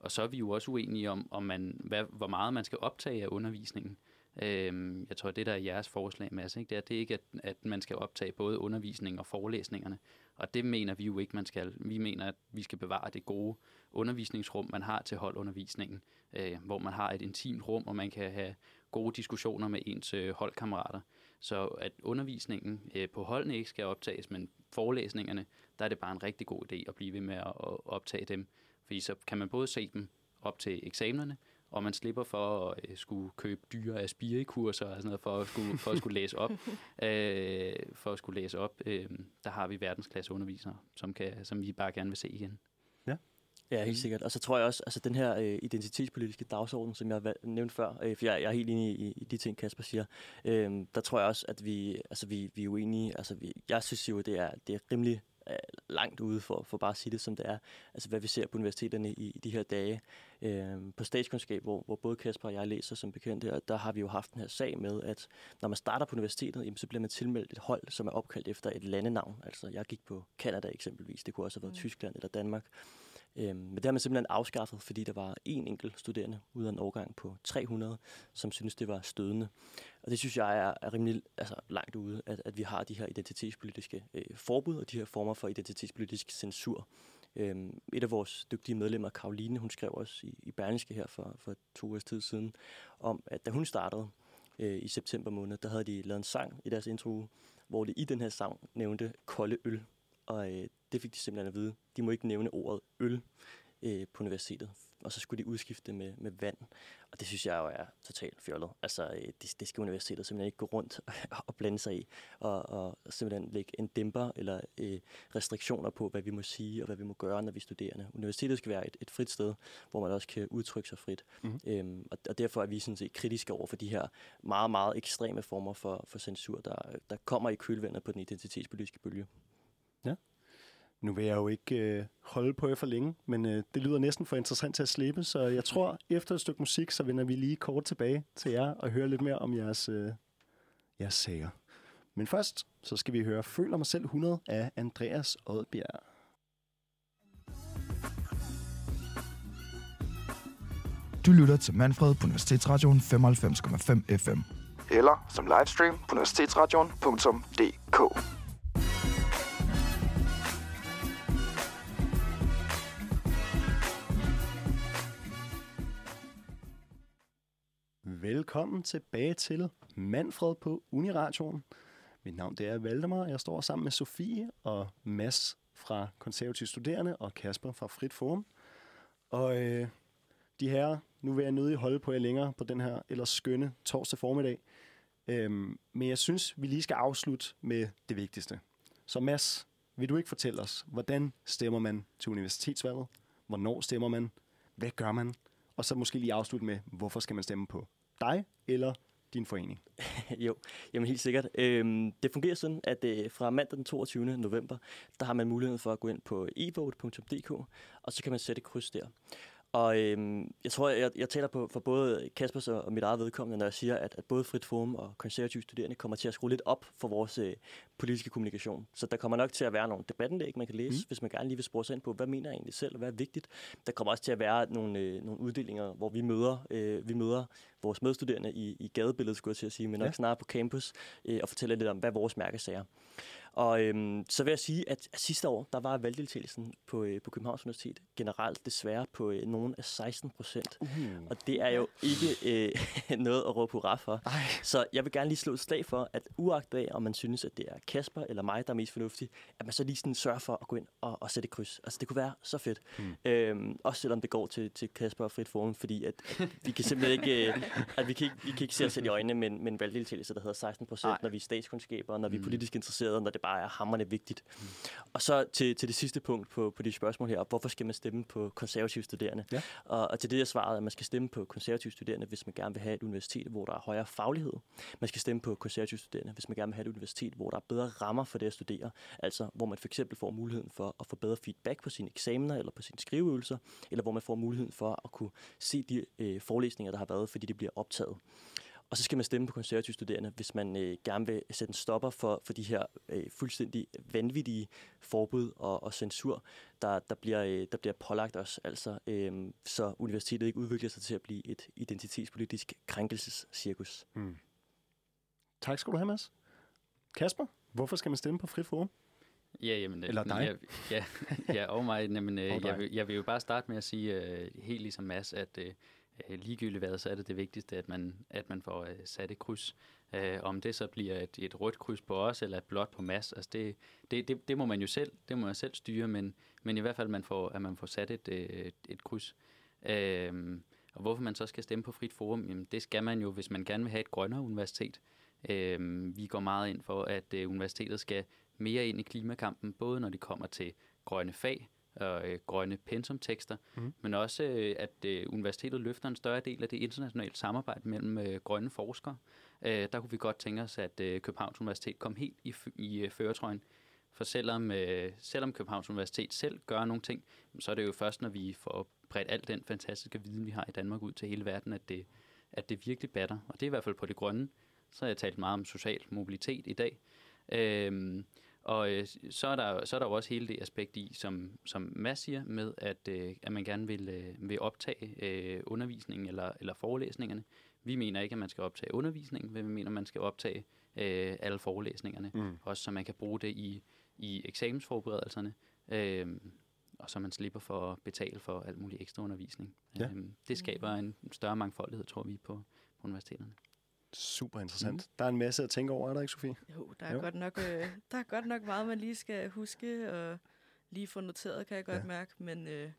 og så er vi jo også uenige om, om man, hvad, hvor meget man skal optage af undervisningen. Øhm, jeg tror, det der er jeres forslag, Mads, ikke? Det er, det er ikke, at, at man skal optage både undervisning og forelæsningerne. Og det mener vi jo ikke, man skal. Vi mener, at vi skal bevare det gode undervisningsrum, man har til holdundervisningen, øh, hvor man har et intimt rum, og man kan have gode diskussioner med ens øh, holdkammerater. Så at undervisningen øh, på holdene ikke skal optages, men forelæsningerne, der er det bare en rigtig god idé at blive ved med at, at optage dem. Fordi så kan man både se dem op til eksamenerne, og man slipper for at øh, skulle købe dyre Aspire-kurser og sådan noget, for at skulle, for at skulle læse op. Øh, for at skulle læse op, øh, der har vi verdensklasseundervisere, som, kan, som vi bare gerne vil se igen. Ja, ja helt sikkert. Og så tror jeg også, altså den her øh, identitetspolitiske dagsorden, som jeg nævnte før, øh, for jeg, jeg er helt enig i, i de ting, Kasper siger, øh, der tror jeg også, at vi, altså, vi, vi er uenige. Altså, vi, jeg synes jo, det er, det er rimelig langt ude for, for bare at sige det, som det er. Altså, hvad vi ser på universiteterne i, i de her dage. Øhm, på statskundskab, hvor, hvor både Kasper og jeg læser som bekendt her, der har vi jo haft den her sag med, at når man starter på universitetet, jamen, så bliver man tilmeldt et hold, som er opkaldt efter et landenavn. Altså, jeg gik på Canada eksempelvis. Det kunne også have været mm. Tyskland eller Danmark. Øhm, men det har man simpelthen afskaffet, fordi der var en enkelt studerende ud af en årgang på tre hundrede, som synes det var stødende. Og det synes jeg er, er rimelig altså, langt ude, at, at vi har de her identitetspolitiske øh, forbud og de her former for identitetspolitisk censur. Øhm, et af vores dygtige medlemmer, Caroline, hun skrev også i, i Berlindske her for, for to års tid siden, om at da hun startede øh, i september måned, der havde de lavet en sang i deres intro, hvor de i den her sang nævnte kolde øl. Og øh, det fik de simpelthen at vide. De må ikke nævne ordet øl øh, på universitetet. Og så skulle de udskifte det med, med vand. Og det synes jeg jo er totalt fjollet. Altså, øh, det, det skal universitetet simpelthen ikke gå rundt og blande sig i. Og, og simpelthen lægge en dæmper eller øh, restriktioner på, hvad vi må sige og hvad vi må gøre, når vi er studerende. Universitetet skal være et, et frit sted, hvor man også kan udtrykke sig frit. Mm-hmm. Øhm, og, og derfor er vi sådan set kritiske over for de her meget, meget ekstreme former for, for censur, der, der kommer i kølvandet på den identitetspolitiske bølge. Ja. Nu vil jeg jo ikke øh, holde på jer for længe, men øh, det lyder næsten for interessant til at slippe, så jeg tror, efter et stykke musik, så vender vi lige kort tilbage til jer og hører lidt mere om jeres, øh, jeres sager. Men først, så skal vi høre Føler mig selv hundrede af Andreas Odbjerg. Du lytter til Manfred på Universitetsradioen femoghalvfems komma fem F M. Eller som livestream på universitetsradioen punktum d k. Velkommen tilbage til Manfred på Uniradioen. Mit navn det er Valdemar, og jeg står sammen med Sofie og Mads fra Konservative Studerende og Kasper fra Frit Forum. Og øh, de her, nu vil jeg nødig holde på jer længere på den her ellers skønne torsdag formiddag. Øhm, men jeg synes, vi lige skal afslutte med det vigtigste. Så Mads, vil du ikke fortælle os, hvordan stemmer man til universitetsvalget? Hvornår stemmer man? Hvad gør man? Og så måske lige afslutte med, hvorfor skal man stemme på dig eller din forening? Jo, jamen helt sikkert. Øhm, det fungerer sådan, at øh, fra mandag den toogtyvende november, der har man muligheden for at gå ind på evote punktum d k, og så kan man sætte kryds der. Og øhm, jeg tror, jeg, jeg taler på for både Kaspers og mit eget vedkommende, når jeg siger, at, at både Frit Forum og Konservative Studerende kommer til at skrue lidt op for vores øh, politiske kommunikation. Så der kommer nok til at være nogle debatindlæg, man kan læse, mm. hvis man gerne lige vil spore sig ind på, hvad mener jeg egentlig selv, og hvad er vigtigt. Der kommer også til at være nogle, øh, nogle uddelinger, hvor vi møder, øh, vi møder vores medstuderende i, i gadebilledet, skulle jeg til at sige, men nok ja. snarere på campus, øh, og fortæller lidt om, hvad vores mærkesager. Og øhm, så vil jeg sige, at sidste år, der var valgdeltagelsen på, øh, på Københavns Universitet generelt desværre på øh, nogen af seksten procent. Uh. Og det er jo ikke øh, noget at råbe hurra for. Ej. Så jeg vil gerne lige slå et slag for, at uagtet af, om man synes, at det er Kasper eller mig, der er mest fornuftig, at man så lige sådan sørger for at gå ind og, og sætte et kryds. Altså det kunne være så fedt. Mm. Øhm, også selvom det går til, til Kasper og Frit Forum, fordi at, at vi kan simpelthen ikke, øh, at vi kan ikke, vi kan ikke se os selv i øjnene med en valgdeltagelse, der hedder seksten procent, når vi er statskundskaber, når vi er politisk interesserede, når det bare er hamrende vigtigt. Mm. Og så til, til det sidste punkt på, på de spørgsmål her, hvorfor skal man stemme på konservative studerende? Ja. Og, og til det, jeg svarede, at man skal stemme på konservative studerende, hvis man gerne vil have et universitet, hvor der er højere faglighed. Man skal stemme på konservative studerende, hvis man gerne vil have et universitet, hvor der er bedre rammer for det at studere. Altså, hvor man for eksempel får muligheden for at få bedre feedback på sine eksamener eller på sine skriveøvelser, eller hvor man får muligheden for at kunne se de øh, forelæsninger, der har været, fordi de bliver optaget. Og så skal man stemme på konservative studerende, hvis man øh, gerne vil sætte en stopper for, for de her øh, fuldstændig vanvittige forbud og, og censur, der, der, bliver, øh, der bliver pålagt os, altså, øh, så universitetet ikke udvikler sig til at blive et identitetspolitisk krænkelsescirkus. Mm. Tak skal du have, Mads. Kasper, hvorfor skal man stemme på Frit Forum? Ja, jamen, Eller dig? Ja, ja, og mig. Jamen, øh, og dig. Jeg, vil, jeg vil jo bare starte med at sige, øh, helt ligesom Mads, at... Øh, ligegyldigt hvad, så er det det vigtigste, at man, at man får uh, sat et kryds. Uh, om det så bliver et, et rødt kryds på os, eller et blåt på Mads, altså det, det, det, det må man jo selv, det må man selv styre, men, men i hvert fald, man får, at man får sat et, et, et kryds. Uh, og hvorfor man så skal stemme på Frit Forum, jamen det skal man jo, hvis man gerne vil have et grønnere universitet. Uh, vi går meget ind for, at uh, universitetet skal mere ind i klimakampen, både når det kommer til grønne fag, og øh, grønne pensumtekster, mm. men også, øh, at øh, universitetet løfter en større del af det internationale samarbejde mellem øh, grønne forskere. Øh, der kunne vi godt tænke os, at øh, Københavns Universitet kom helt i, f- i øh, førertrøjen. For selvom, øh, selvom Københavns Universitet selv gør nogle ting, så er det jo først, når vi får bredt al den fantastiske viden, vi har i Danmark ud til hele verden, at det, at det virkelig batter. Og det er i hvert fald på det grønne. Så har jeg talt meget om social mobilitet i dag. Øh, Og øh, så, er der, så er der jo også hele det aspekt i, som, som Mads siger, med at, øh, at man gerne vil, øh, vil optage øh, undervisningen eller, eller forelæsningerne. Vi mener ikke, at man skal optage undervisningen, men vi mener, at man skal optage øh, alle forelæsningerne, mm. også så man kan bruge det i, i eksamensforberedelserne, øh, og så man slipper for at betale for alt muligt ekstra undervisning. Ja. Øh, det skaber en større mangfoldighed, tror vi, på, på universiteterne. Super interessant. Mm. Der er en masse at tænke over, er der ikke, Sofie? Jo, der er, jo. Godt, nok, øh, der er godt nok meget, man lige skal huske og lige få noteret, kan jeg godt ja. mærke. Men øh,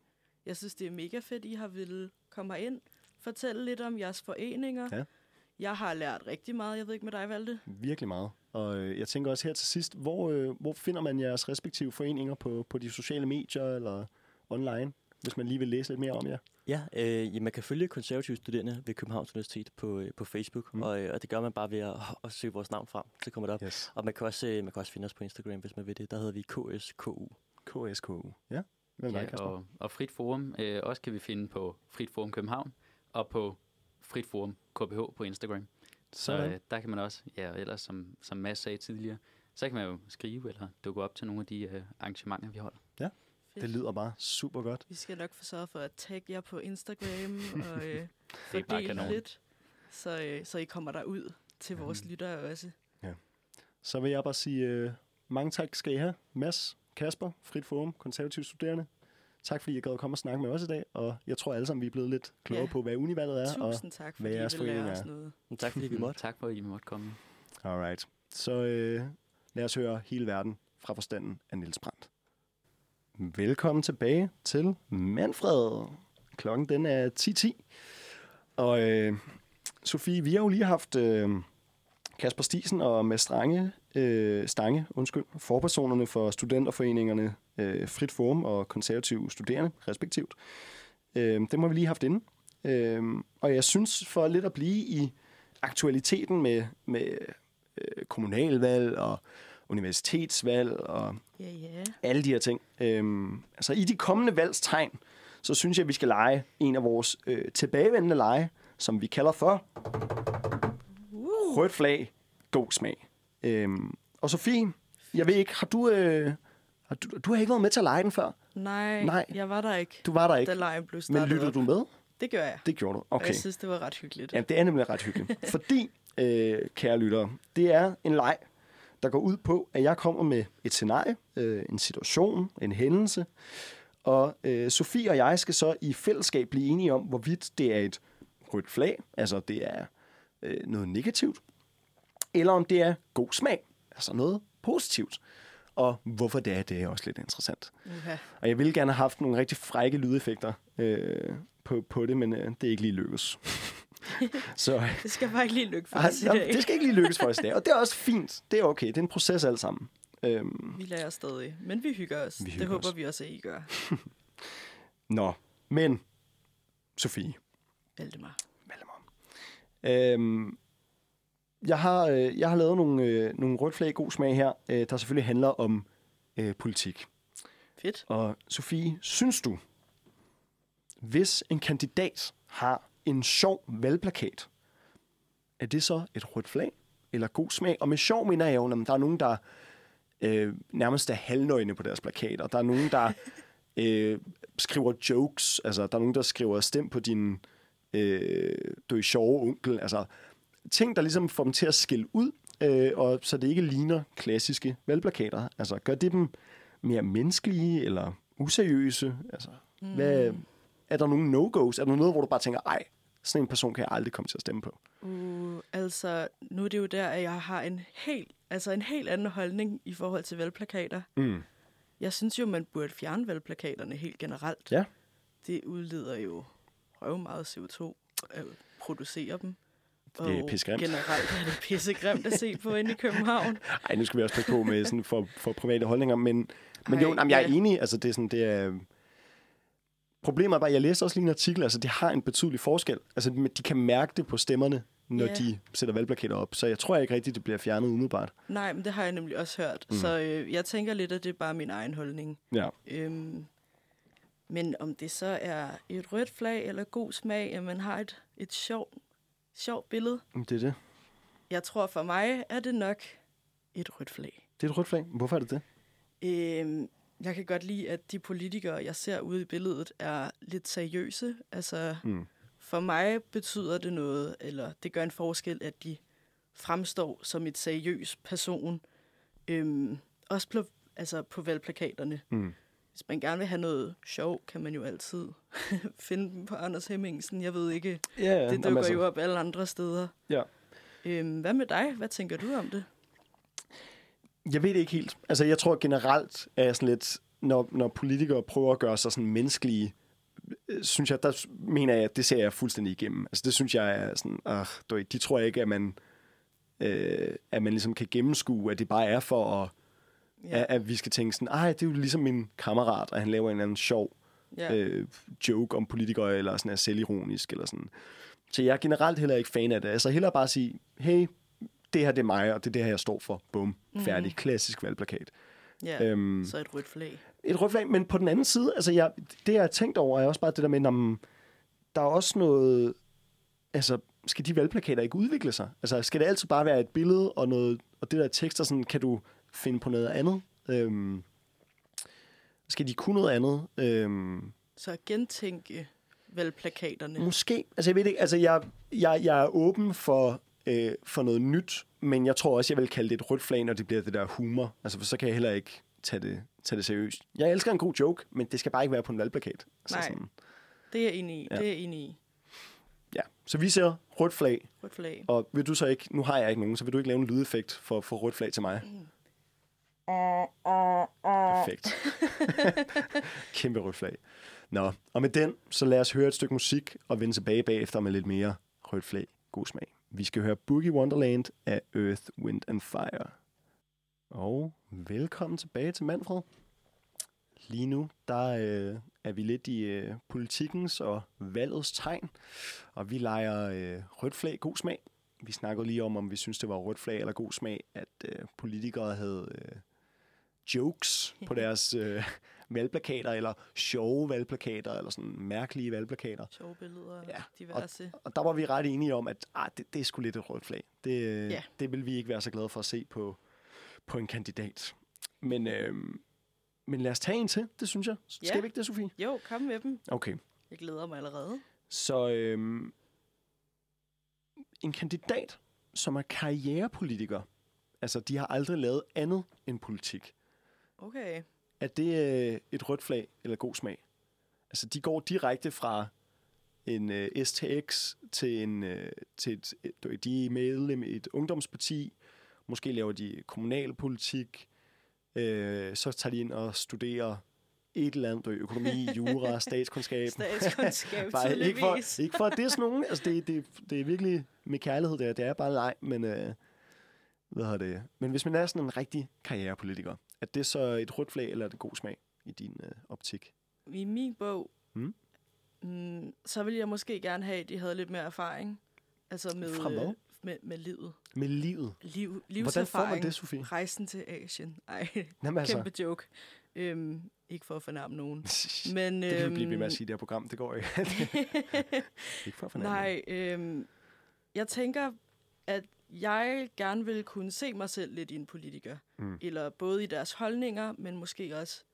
jeg synes, det er mega fedt, I har ville komme herind, fortælle lidt om jeres foreninger. Ja. Jeg har lært rigtig meget. Jeg ved ikke med dig, Hjelte. Virkelig meget. Og øh, jeg tænker også her til sidst, hvor, øh, hvor finder man jeres respektive foreninger på, på de sociale medier eller online, hvis man lige vil læse lidt mere om jer? Ja, øh, man kan følge konservative studerende ved Københavns Universitet på, øh, på Facebook, mm. og, øh, og det gør man bare ved at, at søge vores navn frem, så kommer det op. Yes. Og man kan, også, øh, man kan også finde os på Instagram, hvis man vil det. Der hedder vi K S K U. K S K U, ja. Hvem ja, der, og, og Frit Forum, øh, også kan vi finde på Frit Forum København, og på Frit Forum K B H på Instagram. Sådan. Så øh, der kan man også, ja, og ellers som, som Mads sagde tidligere, så kan man jo skrive eller dukke op til nogle af de øh, arrangementer, vi holder. Ja. Det lyder bare super godt. Vi skal nok få sørget for at tagge jer på Instagram og øh, fordele lidt, så, øh, så I kommer der ud til vores mm. lyttere også. Ja. Så vil jeg bare sige, øh, mange tak skal I have. Mads, Kasper, Frit Forum, Konservative Studerende. Tak fordi I gad at komme og snakke med os i dag, og jeg tror alle sammen, vi er blevet lidt klogere ja. på, hvad univalget er. Tusind og tak, fordi I vil lære os noget. Tak fordi vi måtte. Tak for, at I måtte komme. Alright. Så øh, lad os høre hele verden fra forstanden af Niels Brandt. Velkommen tilbage til Manfred. Klokken den er ti ti. Og øh, Sofie, vi har jo lige haft øh, Kasper Stiensen og Mads Strenge, øh, Stange, undskyld, forpersonerne for studenterforeningerne øh, Frit Forum og Konservative Studerende, respektivt. Øh, dem har vi lige haft inde. Øh, og jeg synes, for lidt at blive i aktualiteten med, med øh, kommunalvalg og universitetsvalg og yeah, yeah. alle de her ting. Øhm, altså i de kommende valgstegn, så synes jeg, at vi skal lege en af vores øh, tilbagevendende lege, som vi kalder for rødt flag, god smag. Øhm, og Sofie, jeg ved ikke, har du, øh, har du, du har ikke været med til at lege den før? Nej, Nej, jeg var der ikke. Du var der ikke, da blev men lyttede op. Du med? Det gjorde jeg. Det gjorde du, okay. Og jeg synes, det var ret hyggeligt. Ja, det er nemlig ret hyggeligt, fordi, øh, kære lyttere, det er en leg, der går ud på, at jeg kommer med et scenarie, øh, en situation, en hændelse, og øh, Sofie og jeg skal så i fællesskab blive enige om, hvorvidt det er et rødt flag, altså det er øh, noget negativt, eller om det er god smag, altså noget positivt. Og hvorfor det er, det er også lidt interessant. Okay. Og jeg ville gerne have haft nogle rigtig frække lydeffekter øh, på, på det, men øh, det er ikke lige lykkes. Så, det skal bare ikke lige lykkes for os i dag. Det skal ikke lige lykkes for os i dag, og det er også fint. Det er okay, det er en proces alt sammen. Øhm, vi lærer stadig, men vi hygger os. Vi hygger det håber os. Vi også, at I gør. Nå, men Sofie. Valdemar. Valdemar. Øhm, Jeg har, øh, jeg har lavet nogle, øh, nogle rødt flag i god smag her, øh, der selvfølgelig handler om øh, politik. Fedt. Og Sofie, synes du, hvis en kandidat har en sjov valgplakat, er det så et rødt flag eller god smag? Og med sjov mener jeg jo, at der er nogen, der øh, nærmest er halvnøgne på deres plakater. Der er nogen, der øh, skriver jokes. Altså, der er nogen, der skriver stem på din øh, du er sjove onkel. Altså... ting, der ligesom får dem til at skille ud, øh, og så det ikke ligner klassiske valgplakater. Altså, gør det dem mere menneskelige eller useriøse? Altså, mm. hvad, er der nogle no-go's? Er der noget, hvor du bare tænker, ej, sådan en person kan jeg aldrig komme til at stemme på? Uh, altså, nu er det jo der, at jeg har en helt, altså en helt anden holdning i forhold til valgplakater. Mm. Jeg synes jo, man burde fjerne valgplakaterne helt generelt. Ja. Det udleder jo røv meget C O to at producere dem. Og det er pissegrimt. Generelt er det pissegrimt at se på inde i København. Ej, nu skal vi også passe på med sådan for, for private holdninger, men, men Ej, jo, jamen, jeg er ja. enig. Altså, det er sådan, det er... Problemet er bare, jeg læste også lige en artikel, altså det har en betydelig forskel. Altså, de kan mærke det på stemmerne, når ja. de sætter valgplakater op, så jeg tror ikke rigtigt, det bliver fjernet umiddelbart. Nej, men det har jeg nemlig også hørt, mm. så øh, jeg tænker lidt, at det er bare min egen holdning. Ja. Øhm, men om det så er et rødt flag eller god smag, at man har et, et sjovt, sjovt billede. Det er det. Jeg tror for mig, er det nok et rødt flag. Det er et rødt flag? Hvorfor er det det? Øhm, jeg kan godt lide, at de politikere, jeg ser ude i billedet, er lidt seriøse. Altså, mm. for mig betyder det noget, eller det gør en forskel, at de fremstår som et seriøs person. Øhm, også på, altså på valgplakaterne. Mm. Hvis man gerne vil have noget sjov, kan man jo altid finde dem på Anders Hemmingsen. Jeg ved ikke, yeah, det dukker jo op alle andre steder. Yeah. Øhm, hvad med dig? Hvad tænker du om det? Jeg ved det ikke helt. Altså, jeg tror generelt, at sådan lidt, når, når politikere prøver at gøre sig sådan menneskelige, synes jeg, der mener jeg, at det ser jeg fuldstændig igennem. Altså, det synes jeg er sådan, øh, de tror ikke, at man, øh, at man ligesom kan gennemskue, at det bare er for at Ja. At, at vi skal tænke sådan, ej, det er jo ligesom min kammerat, og han laver en eller anden sjov ja. øh, joke om politikere, eller sådan er selvironisk, eller sådan. Så jeg er generelt heller ikke fan af det. Altså hellere bare sige, hey, det her det er mig, og det er det her, jeg står for. Bum, færdig, mm. klassisk valgplakat. Ja, øhm, så et rødt flag. Et rødt flag, men på den anden side, altså jeg, det jeg har tænkt over, er også bare det der med, om der er også noget, altså skal de valgplakater ikke udvikle sig? Altså skal det altid bare være et billede, og noget, og det der tekster, sådan kan du finde på noget andet. Øhm, skal de kunne noget andet? Øhm, så gentænke valgplakaterne. Måske. Altså, jeg ved ikke. Altså, jeg, jeg, jeg er åben for, øh, for noget nyt, men jeg tror også, jeg vil kalde det et rødt flag, når det bliver det der humor. Altså, for så kan jeg heller ikke tage det, tage det seriøst. Jeg elsker en god joke, men det skal bare ikke være på en valgplakat. Altså, nej, sådan. Det er jeg enig i. Ja. Det er jeg enig i. Ja, så vi ser rødt flag. Rødt flag. Og vil du så ikke, nu har jeg ikke nogen, så vil du ikke lave en lydeffekt for, for rødt flag til mig? Mm. Uh, uh, uh. Perfekt. Kæmpe rødt flag. Nå, og med den, så lad os høre et stykke musik og vende tilbage bagefter med lidt mere rødt flag. God smag. Vi skal høre Boogie Wonderland af Earth, Wind and Fire. Og velkommen tilbage til Manfred. Lige nu, der øh, er vi lidt i øh, politikens og valgets tegn. Og vi leger øh, rødt flag, god smag. Vi snakkede lige om, om vi synes det var rødt flag eller god smag, at øh, politikere havde... Øh, jokes på deres øh, valgplakater, eller sjove valgplakater, eller sådan mærkelige valgplakater. Sjove billeder, ja, diverse. Og, og der var vi ret enige om, at ah, det, det er sgu lidt et rødt flag. Det, yeah. det ville vi ikke være så glade for at se på, på en kandidat. Men, øh, men lad os tage en til, det synes jeg. Skal yeah. vi ikke det, Sofie? Jo, kom med dem. Okay. Jeg glæder mig allerede. Så øh, en kandidat, som er karrierepolitiker. Altså, de har aldrig lavet andet end politik. Okay. Er det øh, et rødt flag eller god smag? Altså, de går direkte fra en øh, S T X til en øh, til et, et, de er medlem i et ungdomsparti. Måske laver de kommunalpolitik. Øh, så tager de ind og studerer et eller andet økonomi, jura, statskundskab. Statskundskab, bare, ikke, for, ikke for, at det er sådan nogen. Altså, det, det, det er virkelig med kærlighed, det er, det er bare leg, men... Øh, Hvad det? Men hvis man er sådan en rigtig karrierepolitiker, er det så et rødt flag, eller er det god smag i din øh, optik? I min bog, mm? Mm, så ville jeg måske gerne have, at de havde lidt mere erfaring. Altså med, øh, med, med livet. Med livet? Liv, Hvordan får man det, Sofie? Rejsen til Asien. Ej, Jamen, altså. Kæmpe joke. Øhm, ikke for at fornærme nogen. Men, det kan øhm, blive med at sige, det her program, det går ikke. Ikke for at fornærme Nej, øhm, jeg tænker, at jeg gerne vil kunne se mig selv lidt i en politiker. Mm. Eller både i deres holdninger, men måske også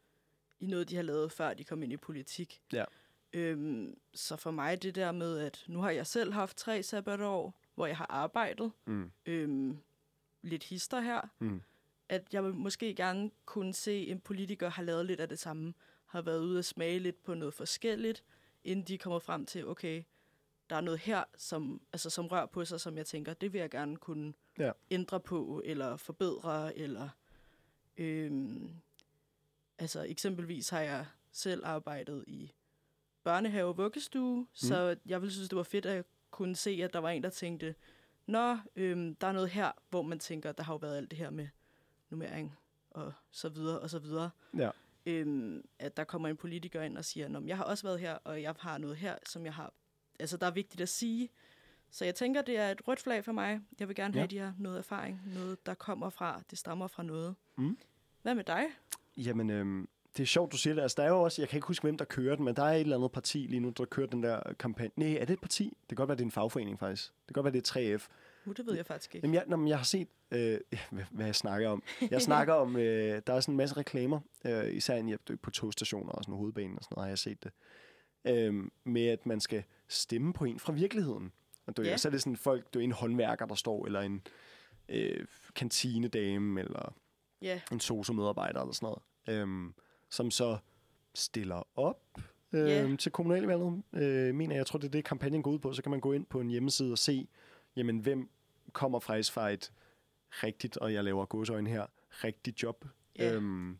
i noget, de har lavet, før de kom ind i politik. Ja. Øhm, så for mig det der med, at nu har jeg selv haft tre sabbatår, hvor jeg har arbejdet. Mm. Øhm, lidt hister her. Mm. At jeg måske gerne kunne se, en politiker har lavet lidt af det samme. Har været ude og smage lidt på noget forskelligt, inden de kommer frem til, okay... Der er noget her, som, altså, som rører på sig, som jeg tænker, det vil jeg gerne kunne ja. ændre på, eller forbedre, eller... Øhm, altså eksempelvis har jeg selv arbejdet i børnehave og vuggestue, mm. så jeg ville synes, det var fedt at kunne se, at der var en, der tænkte, nå, øhm, der er noget her, hvor man tænker, der har jo været alt det her med nummering, og så videre, og så videre. Ja. Øhm, at der kommer en politiker ind og siger, nå, men jeg har også været her, og jeg har noget her, som jeg har... Altså, der er vigtigt at sige. Så jeg tænker, det er et rødt flag for mig. Jeg vil gerne have, at ja. de har noget erfaring. Noget, der kommer fra. Det stammer fra noget. Mm. Hvad med dig? Jamen, øh, det er sjovt, du siger det. Altså, der er jo også, jeg kan ikke huske, hvem der kører den, men der er et eller andet parti lige nu, der kører den der kampagne. Nej, er det et parti? Det kan godt være, det er en fagforening, faktisk. Det kan godt være, det er tre F. Nu, det ved jeg faktisk ikke. Jamen, jeg, jamen, jeg har set, øh, hvad, hvad jeg snakker om. Jeg snakker om, øh, der er sådan en masse reklamer, øh, især på togstationer og sådan hovedbanen og sådan noget, har jeg set det. Øhm, med at man skal stemme på en fra virkeligheden. Og du, yeah. så er det sådan folk, du er en håndværker, der står, eller en øh, kantinedame, eller yeah. en socio-medarbejder, eller sådan noget, øhm, som så stiller op øhm, yeah. til kommunalvalget. Øh, mener jeg, jeg tror, det er det, kampagnen går ud på. Så kan man gå ind på en hjemmeside og se, jamen, hvem kommer faktisk fra et rigtigt, og jeg laver gåseøjne her, rigtigt job. Yeah. Øhm,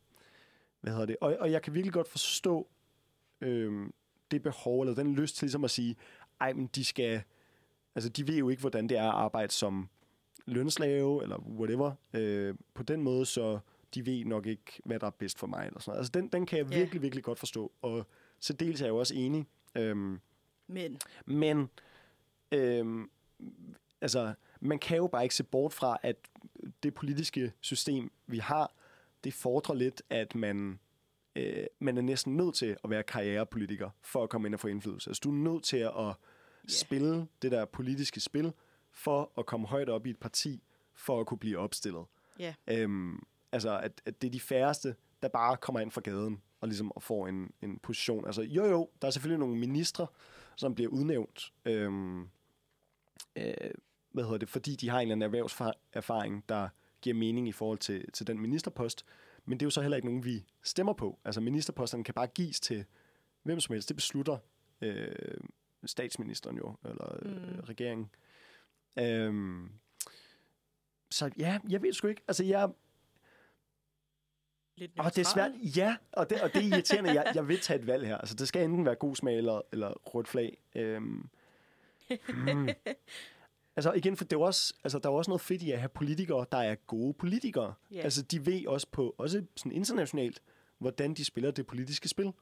hvad hedder det? Og, og jeg kan virkelig godt forstå... Øhm, det behov, eller den lyst til ligesom at sige, ej, men de skal, altså de ved jo ikke, hvordan det er at arbejde som lønslave, eller whatever, øh, på den måde, så de ved nok ikke, hvad der er bedst for mig, eller sådan noget. Altså den, den kan jeg yeah. virkelig, virkelig godt forstå, og så dels er jeg jo også enig. Øhm, men? Men, øhm, altså, man kan jo bare ikke se bort fra, at det politiske system, vi har, det fordrer lidt, at man Øh, man er næsten nødt til at være karrierepolitiker for at komme ind og få indflydelse. Altså, du er nødt til at, at yeah. spille det der politiske spil for at komme højt op i et parti for at kunne blive opstillet. Yeah. Øhm, altså, at, at det er de færreste, der bare kommer ind fra gaden og ligesom får en, en position. Altså, jo jo, der er selvfølgelig nogle ministre, som bliver udnævnt, øhm, øh, hvad hedder det, fordi de har en eller anden erhvervserfaring, der giver mening i forhold til, til den ministerpost. Men det er jo så heller ikke nogen, vi stemmer på. Altså ministerposterne kan bare gives til hvem som helst. Det beslutter øh, statsministeren jo, eller øh, mm. regeringen. Øhm, så ja, jeg ved sgu ikke. Altså jeg... Lidt og det er svært. Ja, og det, og det er irriterende. jeg, jeg vil tage et valg her. Altså det skal enten være god smag eller, eller rødt flag. Øhm, hmm. Altså igen, for det er også, altså, der er også noget fedt i at have politikere, der er gode politikere. Yeah. Altså de ved også på, også sådan internationalt, hvordan de spiller det politiske spil.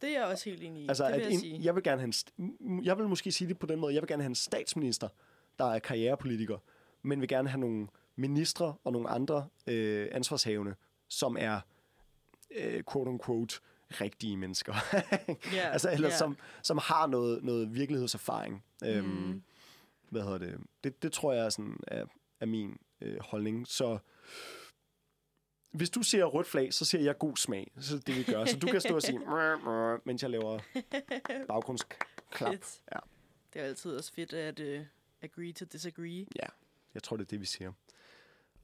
Det er jeg også helt enig i. Altså, det vil jeg en, sige. Jeg vil, gerne have en, jeg vil måske sige det på den måde, jeg vil gerne have en statsminister, der er karrierepolitiker, men vil gerne have nogle ministre og nogle andre øh, ansvarshavende, som er øh, quote-unquote rigtige mennesker. yeah, altså, eller yeah. som, som har noget, noget virkelighedserfaring. Mm. Øhm, hvad hedder det? det? Det tror jeg sådan, er, er min øh, holdning. Så hvis du siger rødt flag, så siger jeg god smag. Så det vi gør. Så du kan stå og sige, mens jeg laver baggrundsklap. Ja. Det er altid også fedt at uh, agree to disagree. Ja, jeg tror, det er det, vi siger.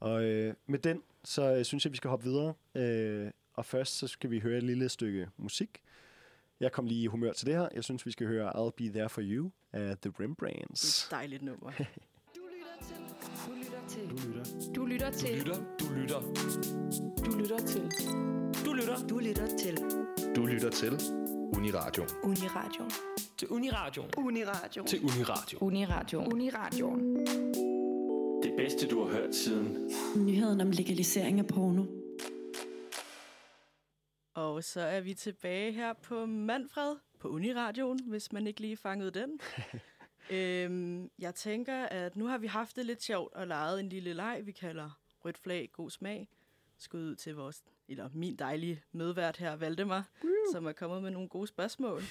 Og øh, med den, så øh, synes jeg, vi skal hoppe videre. Øh, og først, så skal vi høre et lille stykke musik. Jeg kom lige i humør til det her. Jeg synes, vi skal høre I'll Be There For You af The Rembrandts. Det er et dejligt nummer. Du lytter til. Du lytter til. Du lytter til. Du lytter. Du lytter til. Du lytter. Du lytter til. Du lytter til. Uniradioen. Uniradioen. Til Uniradioen. Uniradioen. Til Uniradioen. Uniradioen. Uniradioen. Det bedste, du har hørt siden. Nyheden om legalisering af porno. Og så er vi tilbage her på Manfred på Uniradioen, hvis man ikke lige fangede den. øhm, jeg tænker, at nu har vi haft det lidt sjovt og leget en lille leg, vi kalder rødt flag, god smag. Skud ud til vores, eller min dejlige medvært her, Valdemar, uh. som er kommet med nogle gode spørgsmål.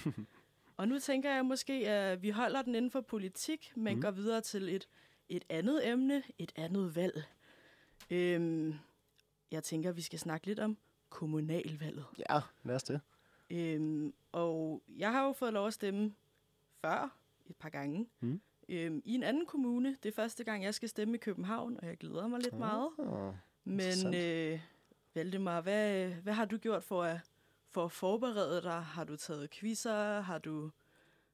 Og nu tænker jeg måske, at vi holder den inden for politik, men mm. går videre til et, et andet emne, et andet valg. Øhm, jeg tænker, at vi skal snakke lidt om kommunalvalget. Ja, lad os det. Øhm, og jeg har jo fået lov at stemme før, et par gange, mm. øhm, i en anden kommune. Det er første gang, jeg skal stemme i København, og jeg glæder mig lidt oh, meget. Oh, men øh, Valdemar, hvad, hvad har du gjort for at... For at forberede dig, har du taget quizzer, har du,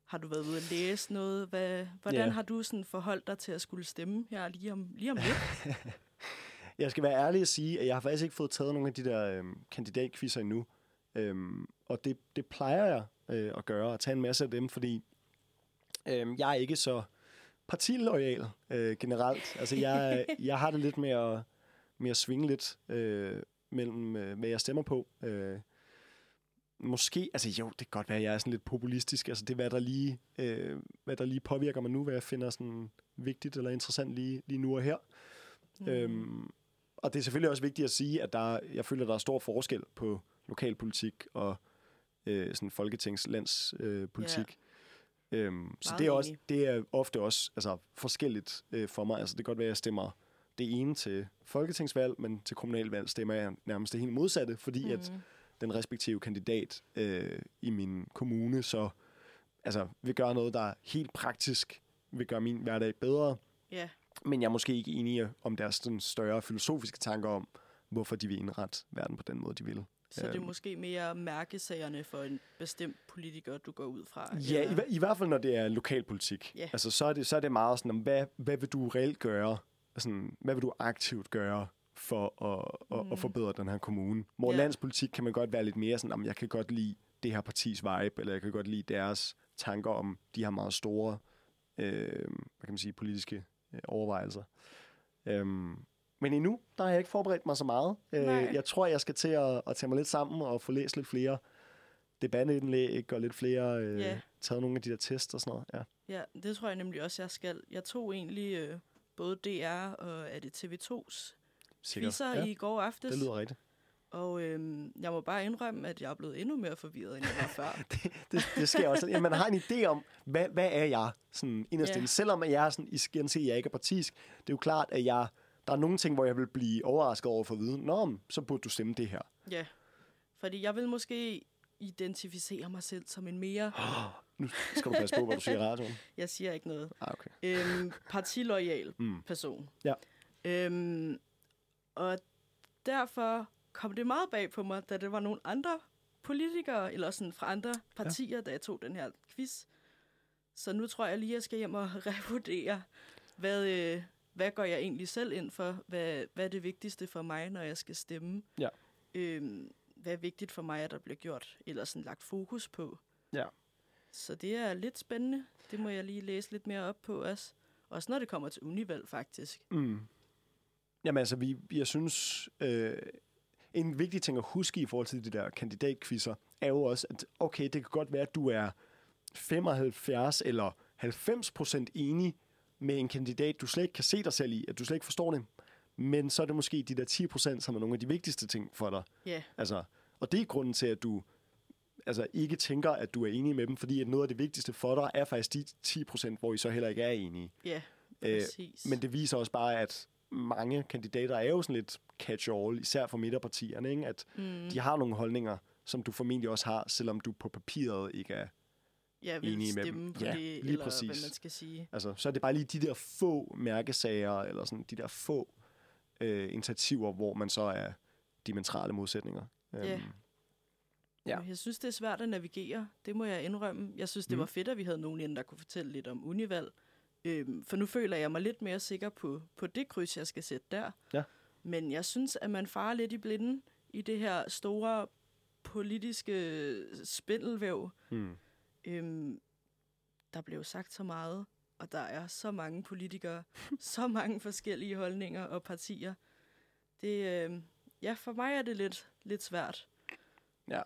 har du været ude at læse noget? Hvad, hvordan yeah. har du sådan forholdt dig til at skulle stemme her lige om, lige om lidt? Jeg skal være ærlig og sige, at jeg har faktisk ikke fået taget nogle af de der øhm, kandidatquizzer endnu. Øhm, og det, det plejer jeg øh, at gøre, at tage en masse af dem, fordi øhm, jeg er ikke så partiloyal øh, generelt. Altså jeg, jeg har det lidt med at, med at svinge lidt øh, mellem, øh, hvad jeg stemmer på. Øh, Måske, altså jo, det kan godt være, at jeg er sådan lidt populistisk. Altså det er, hvad der lige, øh, hvad der lige påvirker mig nu, hvad jeg finder sådan vigtigt eller interessant lige, lige nu og her. Mm. Øhm, og det er selvfølgelig også vigtigt at sige, at der, jeg føler, at der er stor forskel på lokalpolitik og øh, sådan folketingslandspolitik. Øh, yeah. øhm, så det er, også, det er ofte også altså, forskelligt øh, for mig. Altså det kan godt være, at jeg stemmer det ene til folketingsvalg, men til kommunalvalg stemmer jeg nærmest det helt modsatte, fordi mm. at den respektive kandidat øh, i min kommune, så altså, vil gøre noget, der helt praktisk vil gøre min hverdag bedre. Yeah. Men jeg er måske ikke enig om deres sådan, større filosofiske tanker om, hvorfor de vil indrette verden på den måde, de vil. Så det er måske mere mærkesagerne for en bestemt politiker, du går ud fra? Ja, i, i hvert fald når det er lokalpolitik. Yeah. Altså, så, er det, så er det meget sådan, hvad, hvad vil du reelt gøre? Sådan, hvad vil du aktivt gøre for at, mm. at forbedre den her kommune. Hvor yeah. landspolitik kan man godt være lidt mere sådan, om jeg kan godt lide det her partis vibe, eller jeg kan godt lide deres tanker om de her meget store øh, hvad kan man sige, politiske øh, overvejelser. Øhm, men endnu, der har jeg ikke forberedt mig så meget. Øh, jeg tror, jeg skal til at, at tage mig lidt sammen og få læst lidt flere debatindlæg og lidt flere øh, yeah. taget nogle af de der tests og sådan noget. Ja. ja, det tror jeg nemlig også, jeg skal. Jeg tog egentlig øh, både D R og er det T V to's quizzer ja. i går aftes. Det lyder rigtigt. Og øhm, jeg må bare indrømme, at jeg er blevet endnu mere forvirret, end jeg var før. det, det, det sker også. Ja, man har en idé om, hvad, hvad er jeg sådan inderst inde. Ja. Selvom jeg er sådan, I skal se, at jeg ikke er partisk, det er jo klart, at jeg, der er nogle ting, hvor jeg vil blive overrasket over for at vide, nå, så burde du stemme det her. Ja, fordi jeg vil måske identificere mig selv som en mere... Nu skal du passe på, hvad du siger i radioen. Jeg siger ikke noget. Ah, okay. Øhm, partiloyal mm. person. Ja. Øhm, Og derfor kom det meget bag på mig, da det var nogle andre politikere, eller sådan fra andre partier, ja. da jeg tog den her quiz. Så nu tror jeg lige, at jeg skal hjem og revurdere, hvad, hvad går jeg egentlig selv ind for? Hvad, hvad er det vigtigste for mig, når jeg skal stemme? Ja. Øhm, hvad er vigtigt for mig, at der bliver gjort, eller sådan lagt fokus på? Ja. Så det er lidt spændende. Det må jeg lige læse lidt mere op på også. Også når det kommer til univalg, faktisk. Mm. Jamen altså, vi, jeg synes, øh, en vigtig ting at huske i forhold til de der kandidatquizzer, er jo også, at okay, det kan godt være, at du er femoghalvfjerds eller halvfems procent enig med en kandidat, du slet ikke kan se dig selv i, at du slet ikke forstår det, men så er det måske de der ti procent, som er nogle af de vigtigste ting for dig. Yeah. Altså, og det er grunden til, at du altså ikke tænker, at du er enig med dem, fordi at noget af det vigtigste for dig er faktisk de ti procent, hvor I så heller ikke er enige. Ja, præcis. Øh, men det viser også bare, at mange kandidater er jo sådan lidt catch-all, især for midterpartierne, ikke? At mm. de har nogle holdninger, som du formentlig også har, selvom du på papiret ikke er ja, enig med dem. Ja, det, lige eller præcis. Hvad man skal sige. Altså, så er det bare lige de der få mærkesager, eller sådan de der få øh, initiativer, hvor man så er diametrale modsætninger. Ja. Um, Ja. Jeg synes, det er svært at navigere. Det må jeg indrømme. Jeg synes, det mm. var fedt, at vi havde nogen inden, der kunne fortælle lidt om univalg. Øhm, for nu føler jeg mig lidt mere sikker på, på det kryds, jeg skal sætte der. Ja. Men jeg synes, at man farer lidt i blinden i det her store politiske spindelvæv. Mm. Øhm, der blev sagt så meget, og der er så mange politikere, så mange forskellige holdninger og partier. Det, øhm, ja, for mig er det lidt, lidt svært. Ja.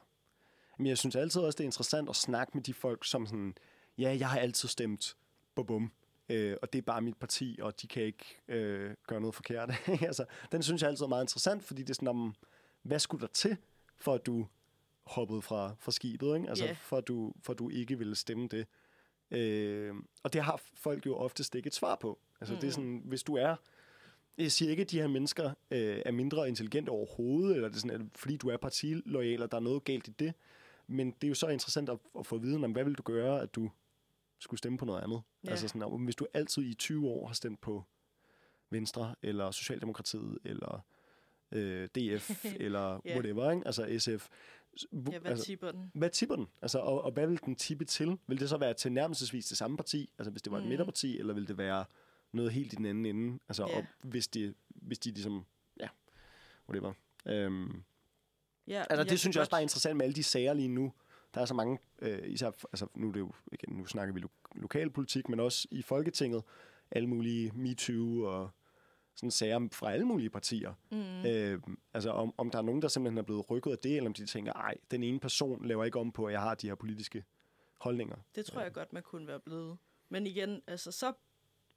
Men jeg synes altid også, det er interessant at snakke med de folk, som sådan, ja, jeg har altid stemt, bum bum, øh, og det er bare mit parti, og de kan ikke øh, gøre noget forkert. Altså, den synes jeg altid er meget interessant, fordi det er sådan, om, hvad skulle der til, for at du hoppede fra, fra skibet, ikke? Altså, yeah. for, at du, for at du ikke ville stemme det. Øh, og det har folk jo oftest ikke et svar på. Altså, mm. det er sådan, hvis du er... Jeg siger ikke, at de her mennesker øh, er mindre intelligente overhovedet, eller det er sådan, at fordi du er partiloyal, og der er noget galt i det. Men det er jo så interessant at, at få viden om, hvad vil du gøre, at du skulle stemme på noget andet? Ja. Altså sådan, om, hvis du altid i tyve år har stemt på Venstre, eller Socialdemokratiet, eller øh, D F, eller yeah. whatever, ikke? Altså S F. Ja, hvad altså, tipper den? Hvad tipper den? Altså, og, og hvad vil den tippe til? Vil det så være tilnærmelsesvis det samme parti? Altså hvis det var et mm. midterparti, eller vil det være... noget helt i den anden ende, altså ja. op, hvis de, hvis de ligesom, ja, hvor det var. Øhm. Ja, altså det synes jeg også bare er interessant med alle de sager lige nu. Der er så mange, øh, især, altså nu, det jo, igen, nu snakker vi lo- lokalpolitik, men også i Folketinget, alle mulige MeToo og sådan sager fra alle mulige partier. Mm. Øhm, altså om, om der er nogen, der simpelthen er blevet rykket af det, eller om de tænker, ej, den ene person laver ikke om på, at jeg har de her politiske holdninger. Det tror jeg øhm. godt, man kunne være blevet. Men igen, altså så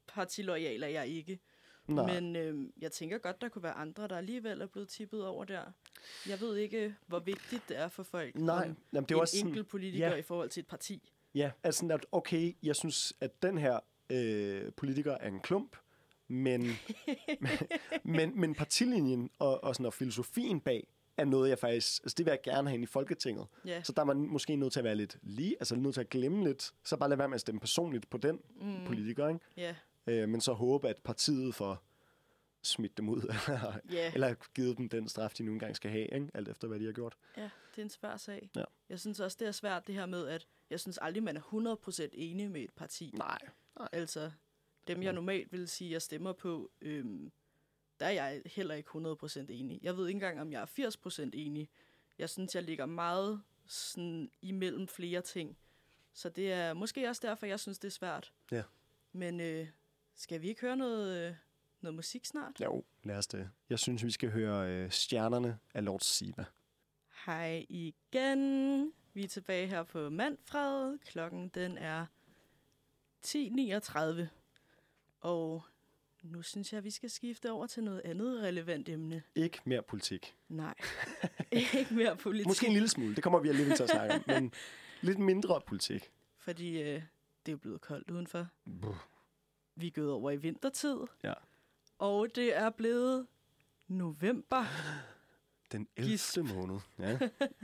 partiloyal er jeg ikke. Nej. Men øh, jeg tænker godt, der kunne være andre, der alligevel er blevet tippet over der. Jeg ved ikke, hvor vigtigt det er for folk. Nej. Jamen, det er en også enkelt politiker ja. i forhold til et parti. Ja, altså at okay, jeg synes, at den her øh, politiker er en klump, men, men, men partilinjen og, og, sådan, og filosofien bag er noget, jeg faktisk... Altså, det vil jeg gerne have ind i Folketinget. Yeah. Så der er man måske nødt til at være lidt lige, altså nødt til at glemme lidt, så bare lade være med at stemme personligt på den mm. politiker, ikke? Yeah. Øh, men så håbe, at partiet får smidt dem ud, eller, yeah. eller givet dem den straf, de nu engang skal have, ikke? Alt efter, hvad de har gjort. Ja, det er en svær sag. Ja. Jeg synes også, det er svært det her med, at jeg synes aldrig, man er hundrede procent enig med et parti. Nej. Nej. Altså, dem jeg normalt vil sige, jeg stemmer på... Øhm, der er jeg heller ikke hundrede procent enig. Jeg ved ikke engang, om jeg er firs procent enig. Jeg synes, jeg ligger meget sådan imellem flere ting. Så det er måske også derfor, jeg synes, det er svært. Ja. Men øh, skal vi ikke høre noget, øh, noget musik snart? Jo, lad os det. Jeg synes, vi skal høre øh, Stjernerne af Lord Siva. Hej igen. Vi er tilbage her på Manfred. Klokken den er ti niogtredive. Og... nu synes jeg, vi skal skifte over til noget andet relevant emne. Ikke mere politik. Nej, ikke mere politik. Måske en lille smule, det kommer vi alligevel til at snakke om, men lidt mindre politik. Fordi øh, det er blevet koldt udenfor. Buh. Vi er gået over i vintertid, ja. Og det er blevet november. Den ellevte Gisp. måned. Ja.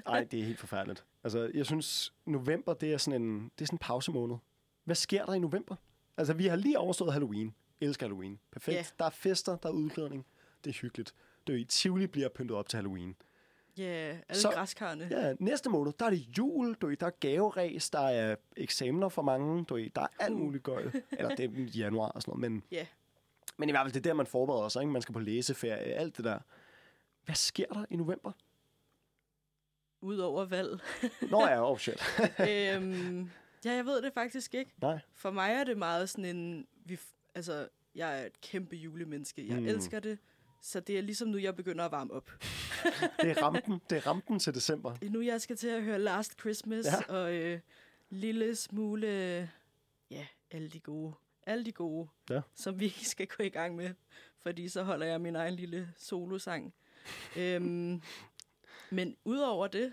Ej, det er helt forfærdeligt. Altså, jeg synes, november det er sådan en, det er sådan en pausemåned. Hvad sker der i november? Altså, vi har lige overstået Halloween. Elsker Halloween. Perfekt. Yeah. Der er fester, der er udklædning. Det er hyggeligt. Det er i Tivoli bliver pyntet op til Halloween. Ja, yeah, alle græskarne. Ja, næste måned, der er det jul. Der er gaveræs, der er eksamener for mange. Der er alt muligt gøjl. Eller det er i januar og sådan noget. Men, yeah. men i hvert fald, det er der, man forbereder sig. Ikke? Man skal på læseferie, alt det der. Hvad sker der i november? Udover valg. Nå ja, oh shit. øhm, ja, jeg ved det faktisk ikke. Nej. For mig er det meget sådan en... Vi Altså, jeg er et kæmpe julemenneske. Jeg mm. elsker det. Så det er ligesom nu, jeg begynder at varme op. det, er rampen, det er rampen til december. Nu jeg skal til at høre Last Christmas ja. og øh, lille smule... Ja, alle de gode. Alle de gode, ja. som vi skal gå i gang med. Fordi så holder jeg min egen lille solosang. øhm, men udover det,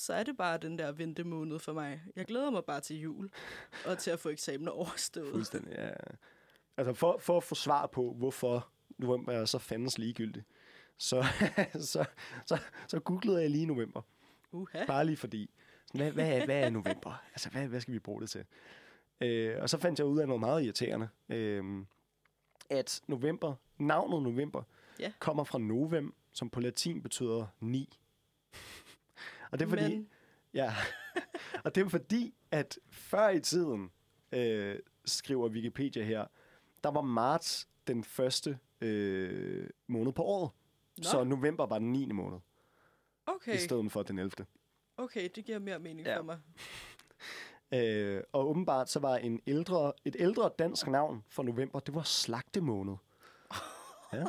så er det bare den der ventemåned for mig. Jeg glæder mig bare til jul, og til at få eksamener overstået. Fuldstændig, ja. Altså, for, for at få svar på, hvorfor november er så fandens ligegyldig, så, så, så, så googlede jeg lige november. Uh-huh. Bare lige fordi. Hvad, hvad, hvad er november? Altså, hvad, hvad skal vi bruge det til? Øh, og så fandt jeg ud af noget meget irriterende. Øh, at november, navnet november, yeah. kommer fra novem, som på latin betyder ni. Og det er fordi, Men. ja, og det er fordi, at før i tiden, øh, skriver Wikipedia her, der var marts den første øh, måned på året. Nå. Så november var den niende måned. Okay. I stedet for den ellevte. Okay, det giver mere mening ja. for mig. øh, og åbenbart så var en ældre, et ældre dansk navn for november, det var slagtemåned. Ja.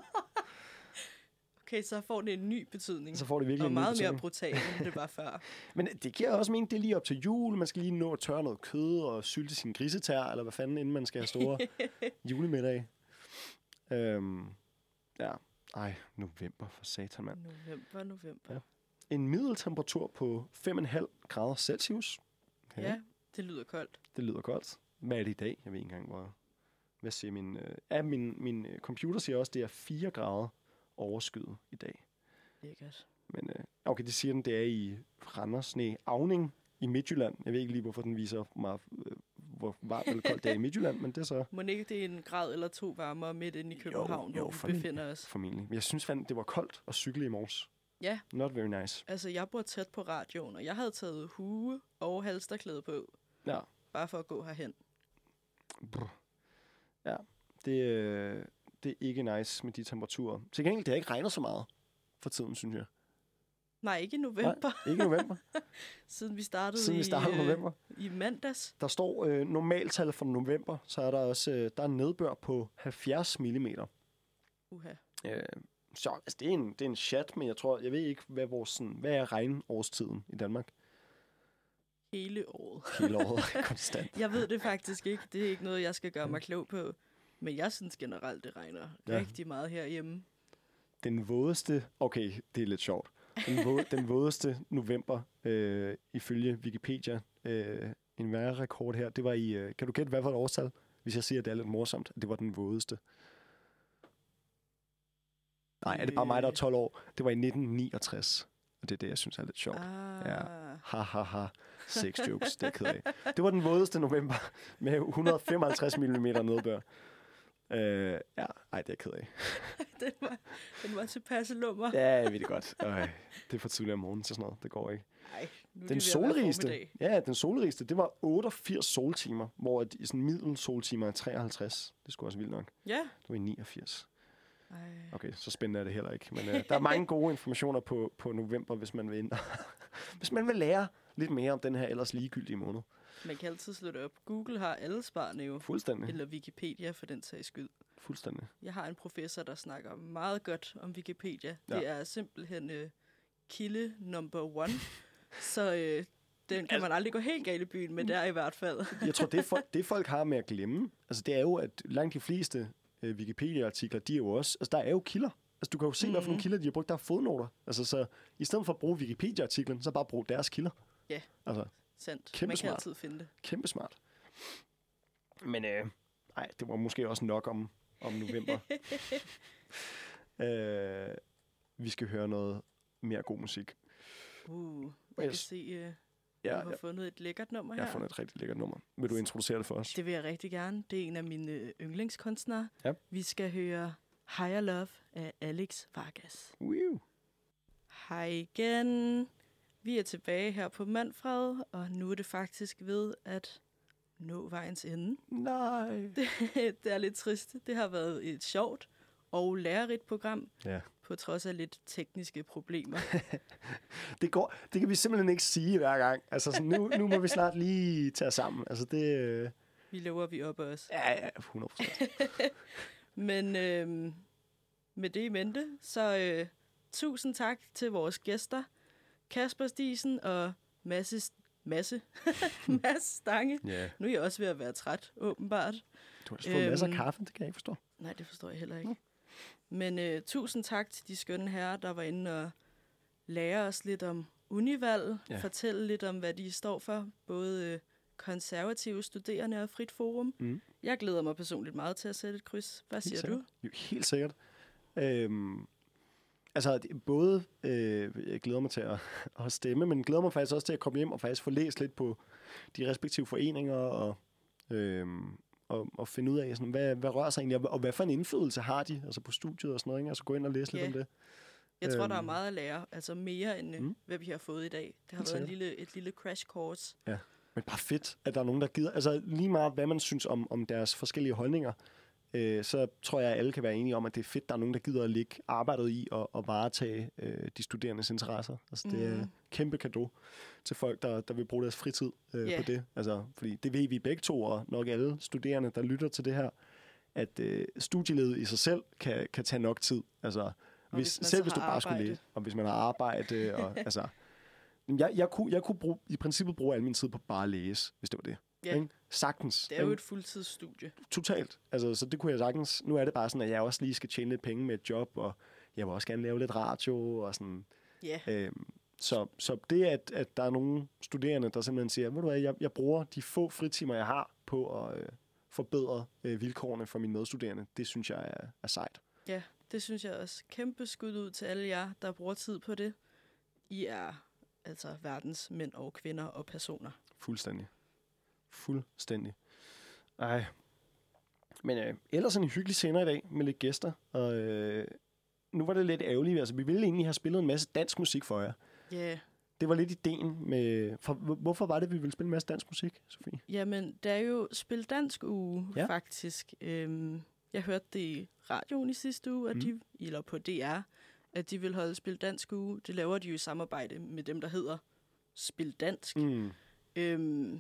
Okay, så får det en ny betydning. Så får det virkelig og en ny betydning. Og meget mere brutalt, end det var før. Men det giver også mening, det er lige op til jul. Man skal lige nå at tørre noget kød og sylte sin grisetær, eller hvad fanden, inden man skal have store julemiddag. Øhm, ja, ej, november for satan, mand. November, november. Ja. En middeltemperatur på fem komma fem grader Celsius. Okay. Ja, det lyder koldt. Det lyder koldt. Hvad er det i dag? Jeg ved ikke engang, hvor... Hvad siger min... Øh, ja, min, min computer siger også, det er fire grader. Overskyet i dag. Lækkert. Men øh, okay, det siger den, det er i Randers, nej, Auning i Midtjylland. Jeg ved ikke lige, hvorfor den viser mig, øh, hvor varmt eller koldt det er i Midtjylland, men det er så... Må ikke det er en grad eller to varmere midt inde i København, jo, jo, hvor vi formentlig, befinder os? Formentlig. Jeg synes fandme, det var koldt at cykle i morges. Ja. Not very nice. Altså, jeg bor tæt på radioen, og jeg havde taget hue og halsterklæde på. Ja. Bare for at gå herhen. Brr. Ja, det... Øh Det er ikke nice med de temperaturer. Til gengæld, det har ikke regnet så meget for tiden, synes jeg. Nej, ikke i november. Nej, ikke i november. Siden vi startede, Siden vi startede i, november. I mandags. Der står øh, normaltal for november, så er der også øh, der er nedbør på halvfjerds millimeter. Uha. Øh, så altså, det er en, det er en chat, men jeg tror, jeg ved ikke, hvad, vores, sådan, hvad er regneårstiden i Danmark? Hele året. Hele året, konstant. Jeg ved det faktisk ikke. Det er ikke noget, jeg skal gøre mig klog på. Men jeg synes generelt, det regner ja. rigtig meget herhjemme. Den vådeste... Okay, det er lidt sjovt. Den, våd, den vådeste november, øh, ifølge Wikipedia, øh, en vejrrekord her, det var i... Øh, kan du gætte, hvad for et årstal? Hvis jeg siger, at det er lidt morsomt, det var den vådeste. Nej, er det bare mig, der er tolv år? Det var i nitten niogtres. Og det er det, jeg synes er lidt sjovt. Ah. Ja. Ha, ha, ha. Sex jokes, det er ked af. Det var den vådeste november med et hundrede og femoghalvtreds millimeter nedbør. Øh, ja, ej, det er jeg ked af. den, var, den var tilpasse lummer. Ja, jeg ved det godt. Øj, det er for tidligt om morgenen til sådan noget. Det går ikke. Ej, nu den solrigeste, ja, den solrigeste, det var otteogfirs soltimer, hvor et, sådan middel soltimer er treoghalvtreds. Det skulle også vildt nok. Ja. Det var i niogfirs. Ej. Okay, så spændende er det heller ikke. Men øh, der er mange gode informationer på, på november, hvis man vil ind. Hvis man vil lære lidt mere om den her ellers ligegyldige måned. Man kan altid slå det op. Google har alle svarene jo. Fuldstændig. Eller Wikipedia for den sags skyld. Fuldstændig. Jeg har en professor, der snakker meget godt om Wikipedia. Ja. Det er simpelthen øh, kilde number one. Så øh, den kan man aldrig gå helt galt i byen, men der i hvert fald. Jeg tror, det, for, det folk har med at glemme, altså det er jo, at langt de fleste øh, Wikipedia-artikler, de er jo også, altså der er jo kilder. Altså du kan jo se, mm-hmm. hvad for nogle kilder de har brugt. Der er fodnoter. Altså så i stedet for at bruge Wikipedia-artiklen, så bare brug deres kilder. Ja. Altså. Sandt. Kæmpe Man kan smart. Altid finde det. Kæmpe smart. Men øh, ej, det var måske også nok om, om november. øh, vi skal høre noget mere god musik. Uh, jeg yes. kan se, uh, ja, du har ja. fundet et lækkert nummer jeg her. Jeg har fundet et rigtig lækkert nummer. Vil du introducere det for os? Det vil jeg rigtig gerne. Det er en af mine yndlingskunstnere. Ja. Vi skal høre Higher Love af Alex Vargas. Wow. Hej igen. Vi er tilbage her på Manfred, og nu er det faktisk ved at nå vejens ende. Nej. Det, det er lidt trist. Det har været et sjovt og lærerigt program, ja. På trods af lidt tekniske problemer. det, går, det kan vi simpelthen ikke sige hver gang. Altså, så nu, nu må vi snart lige tage sammen. Altså, det, øh... Vi lover, vi op os. Ja, ja, hundrede procent. Men øh, med det i mente, så øh, tusind tak til vores gæster. Kasper Stiensen og Mads Masse. Mads Strenge. Yeah. Nu er jeg også ved at være træt, åbenbart. Du har også fået æm... masser af kaffe, det kan jeg ikke forstå. Nej, det forstår jeg heller ikke. Mm. Men uh, tusind tak til de skønne herrer, der var inde og lære os lidt om Univalget, ja. Fortælle lidt om, hvad de står for, både Konservative Studerende og Frit Forum. Mm. Jeg glæder mig personligt meget til at sætte et kryds. Hvad siger du? Jo, helt sikkert. Øhm, altså, både øh, jeg glæder mig til at, at stemme, men glæder mig faktisk også til at komme hjem og faktisk få læst lidt på de respektive foreninger og, øh, og, og finde ud af, sådan, hvad, hvad rører sig egentlig, og, og hvad for en indflydelse har de altså på studiet og sådan noget, ikke? Altså gå ind og læse yeah. lidt om det. Jeg tror, der er meget at lære, altså mere end mm. hvad vi har fået i dag. Det har været en lille, et lille crash course. Ja, men bare fedt, at der er nogen, der gider. Altså lige meget, hvad man synes om, om deres forskellige holdninger, øh, så tror jeg, at alle kan være enige om, at det er fedt, der er nogen, der gider at lægge arbejdet i og, og varetage øh, de studerendes interesser. Altså det er mm. kæmpe cadeau til folk, der, der vil bruge deres fritid øh, yeah. på det. Altså, fordi det ved vi begge to, og nok alle studerende, der lytter til det her, at øh, studielivet i sig selv kan, kan tage nok tid. Altså... Hvis, hvis selv hvis du bare arbejde. Skulle læse, og hvis man har arbejde, og altså... Jeg, jeg kunne, jeg kunne bruge, i princippet bruge al min tid på bare at læse, hvis det var det. Ja. Ikke? Sagtens. Det er jo et fuldtidsstudie. Totalt. Altså, så det kunne jeg sagtens. Nu er det bare sådan, at jeg også lige skal tjene lidt penge med et job, og jeg vil også gerne lave lidt radio, og sådan... Ja. Øhm, så, så det, at, at der er nogle studerende, der simpelthen siger, ved du hvad, jeg, jeg bruger de få fritimer, jeg har, på at øh, forbedre øh, vilkårene for mine medstuderende, det synes jeg er, er sejt. Ja. Det synes jeg også. Kæmpe skud ud til alle jer, der bruger tid på det. I er altså verdens mænd og kvinder og personer. Fuldstændig. Fuldstændig. Ej. Men øh, ellers en hyggelig sender i dag med lidt gæster. Og øh, nu var det lidt ærgerligt. Altså, vi ville egentlig have spillet en masse dansk musik for jer. Ja. Yeah. Det var lidt ideen med... For, hvorfor var det, at vi ville spille en masse dansk musik, Sofie? Jamen, der er jo Spil Dansk Uge, ja. faktisk. Øhm Jeg hørte det i radioen i sidste uge, at de, mm. eller på D R, at de vil holde Spil Dansk Uge. Det laver de jo i samarbejde med dem, der hedder Spil Dansk. Mm. Øhm,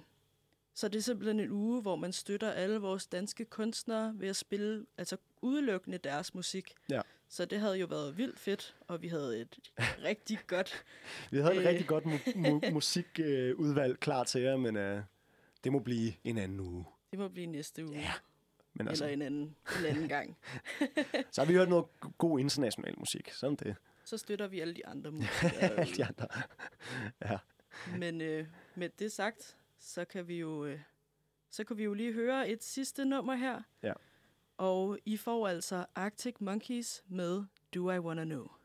så det er simpelthen en uge, hvor man støtter alle vores danske kunstnere ved at spille altså udelukkende deres musik. Ja. Så det havde jo været vildt fedt, og vi havde et rigtig godt... Vi havde øh, et rigtig godt mu- mu- musikudvalg øh, klar til jer, men øh, det må blive en anden uge. Det må blive næste uge. Ja. Men altså. Eller en anden, en anden gang. Så har vi hørt noget god international musik, sådan det. Så støtter vi alle de andre musikere. De andre. Ja. Men øh, med det sagt, så kan vi jo øh, så kan vi jo lige høre et sidste nummer her. Ja. Og I får altså Arctic Monkeys med Do I Wanna Know.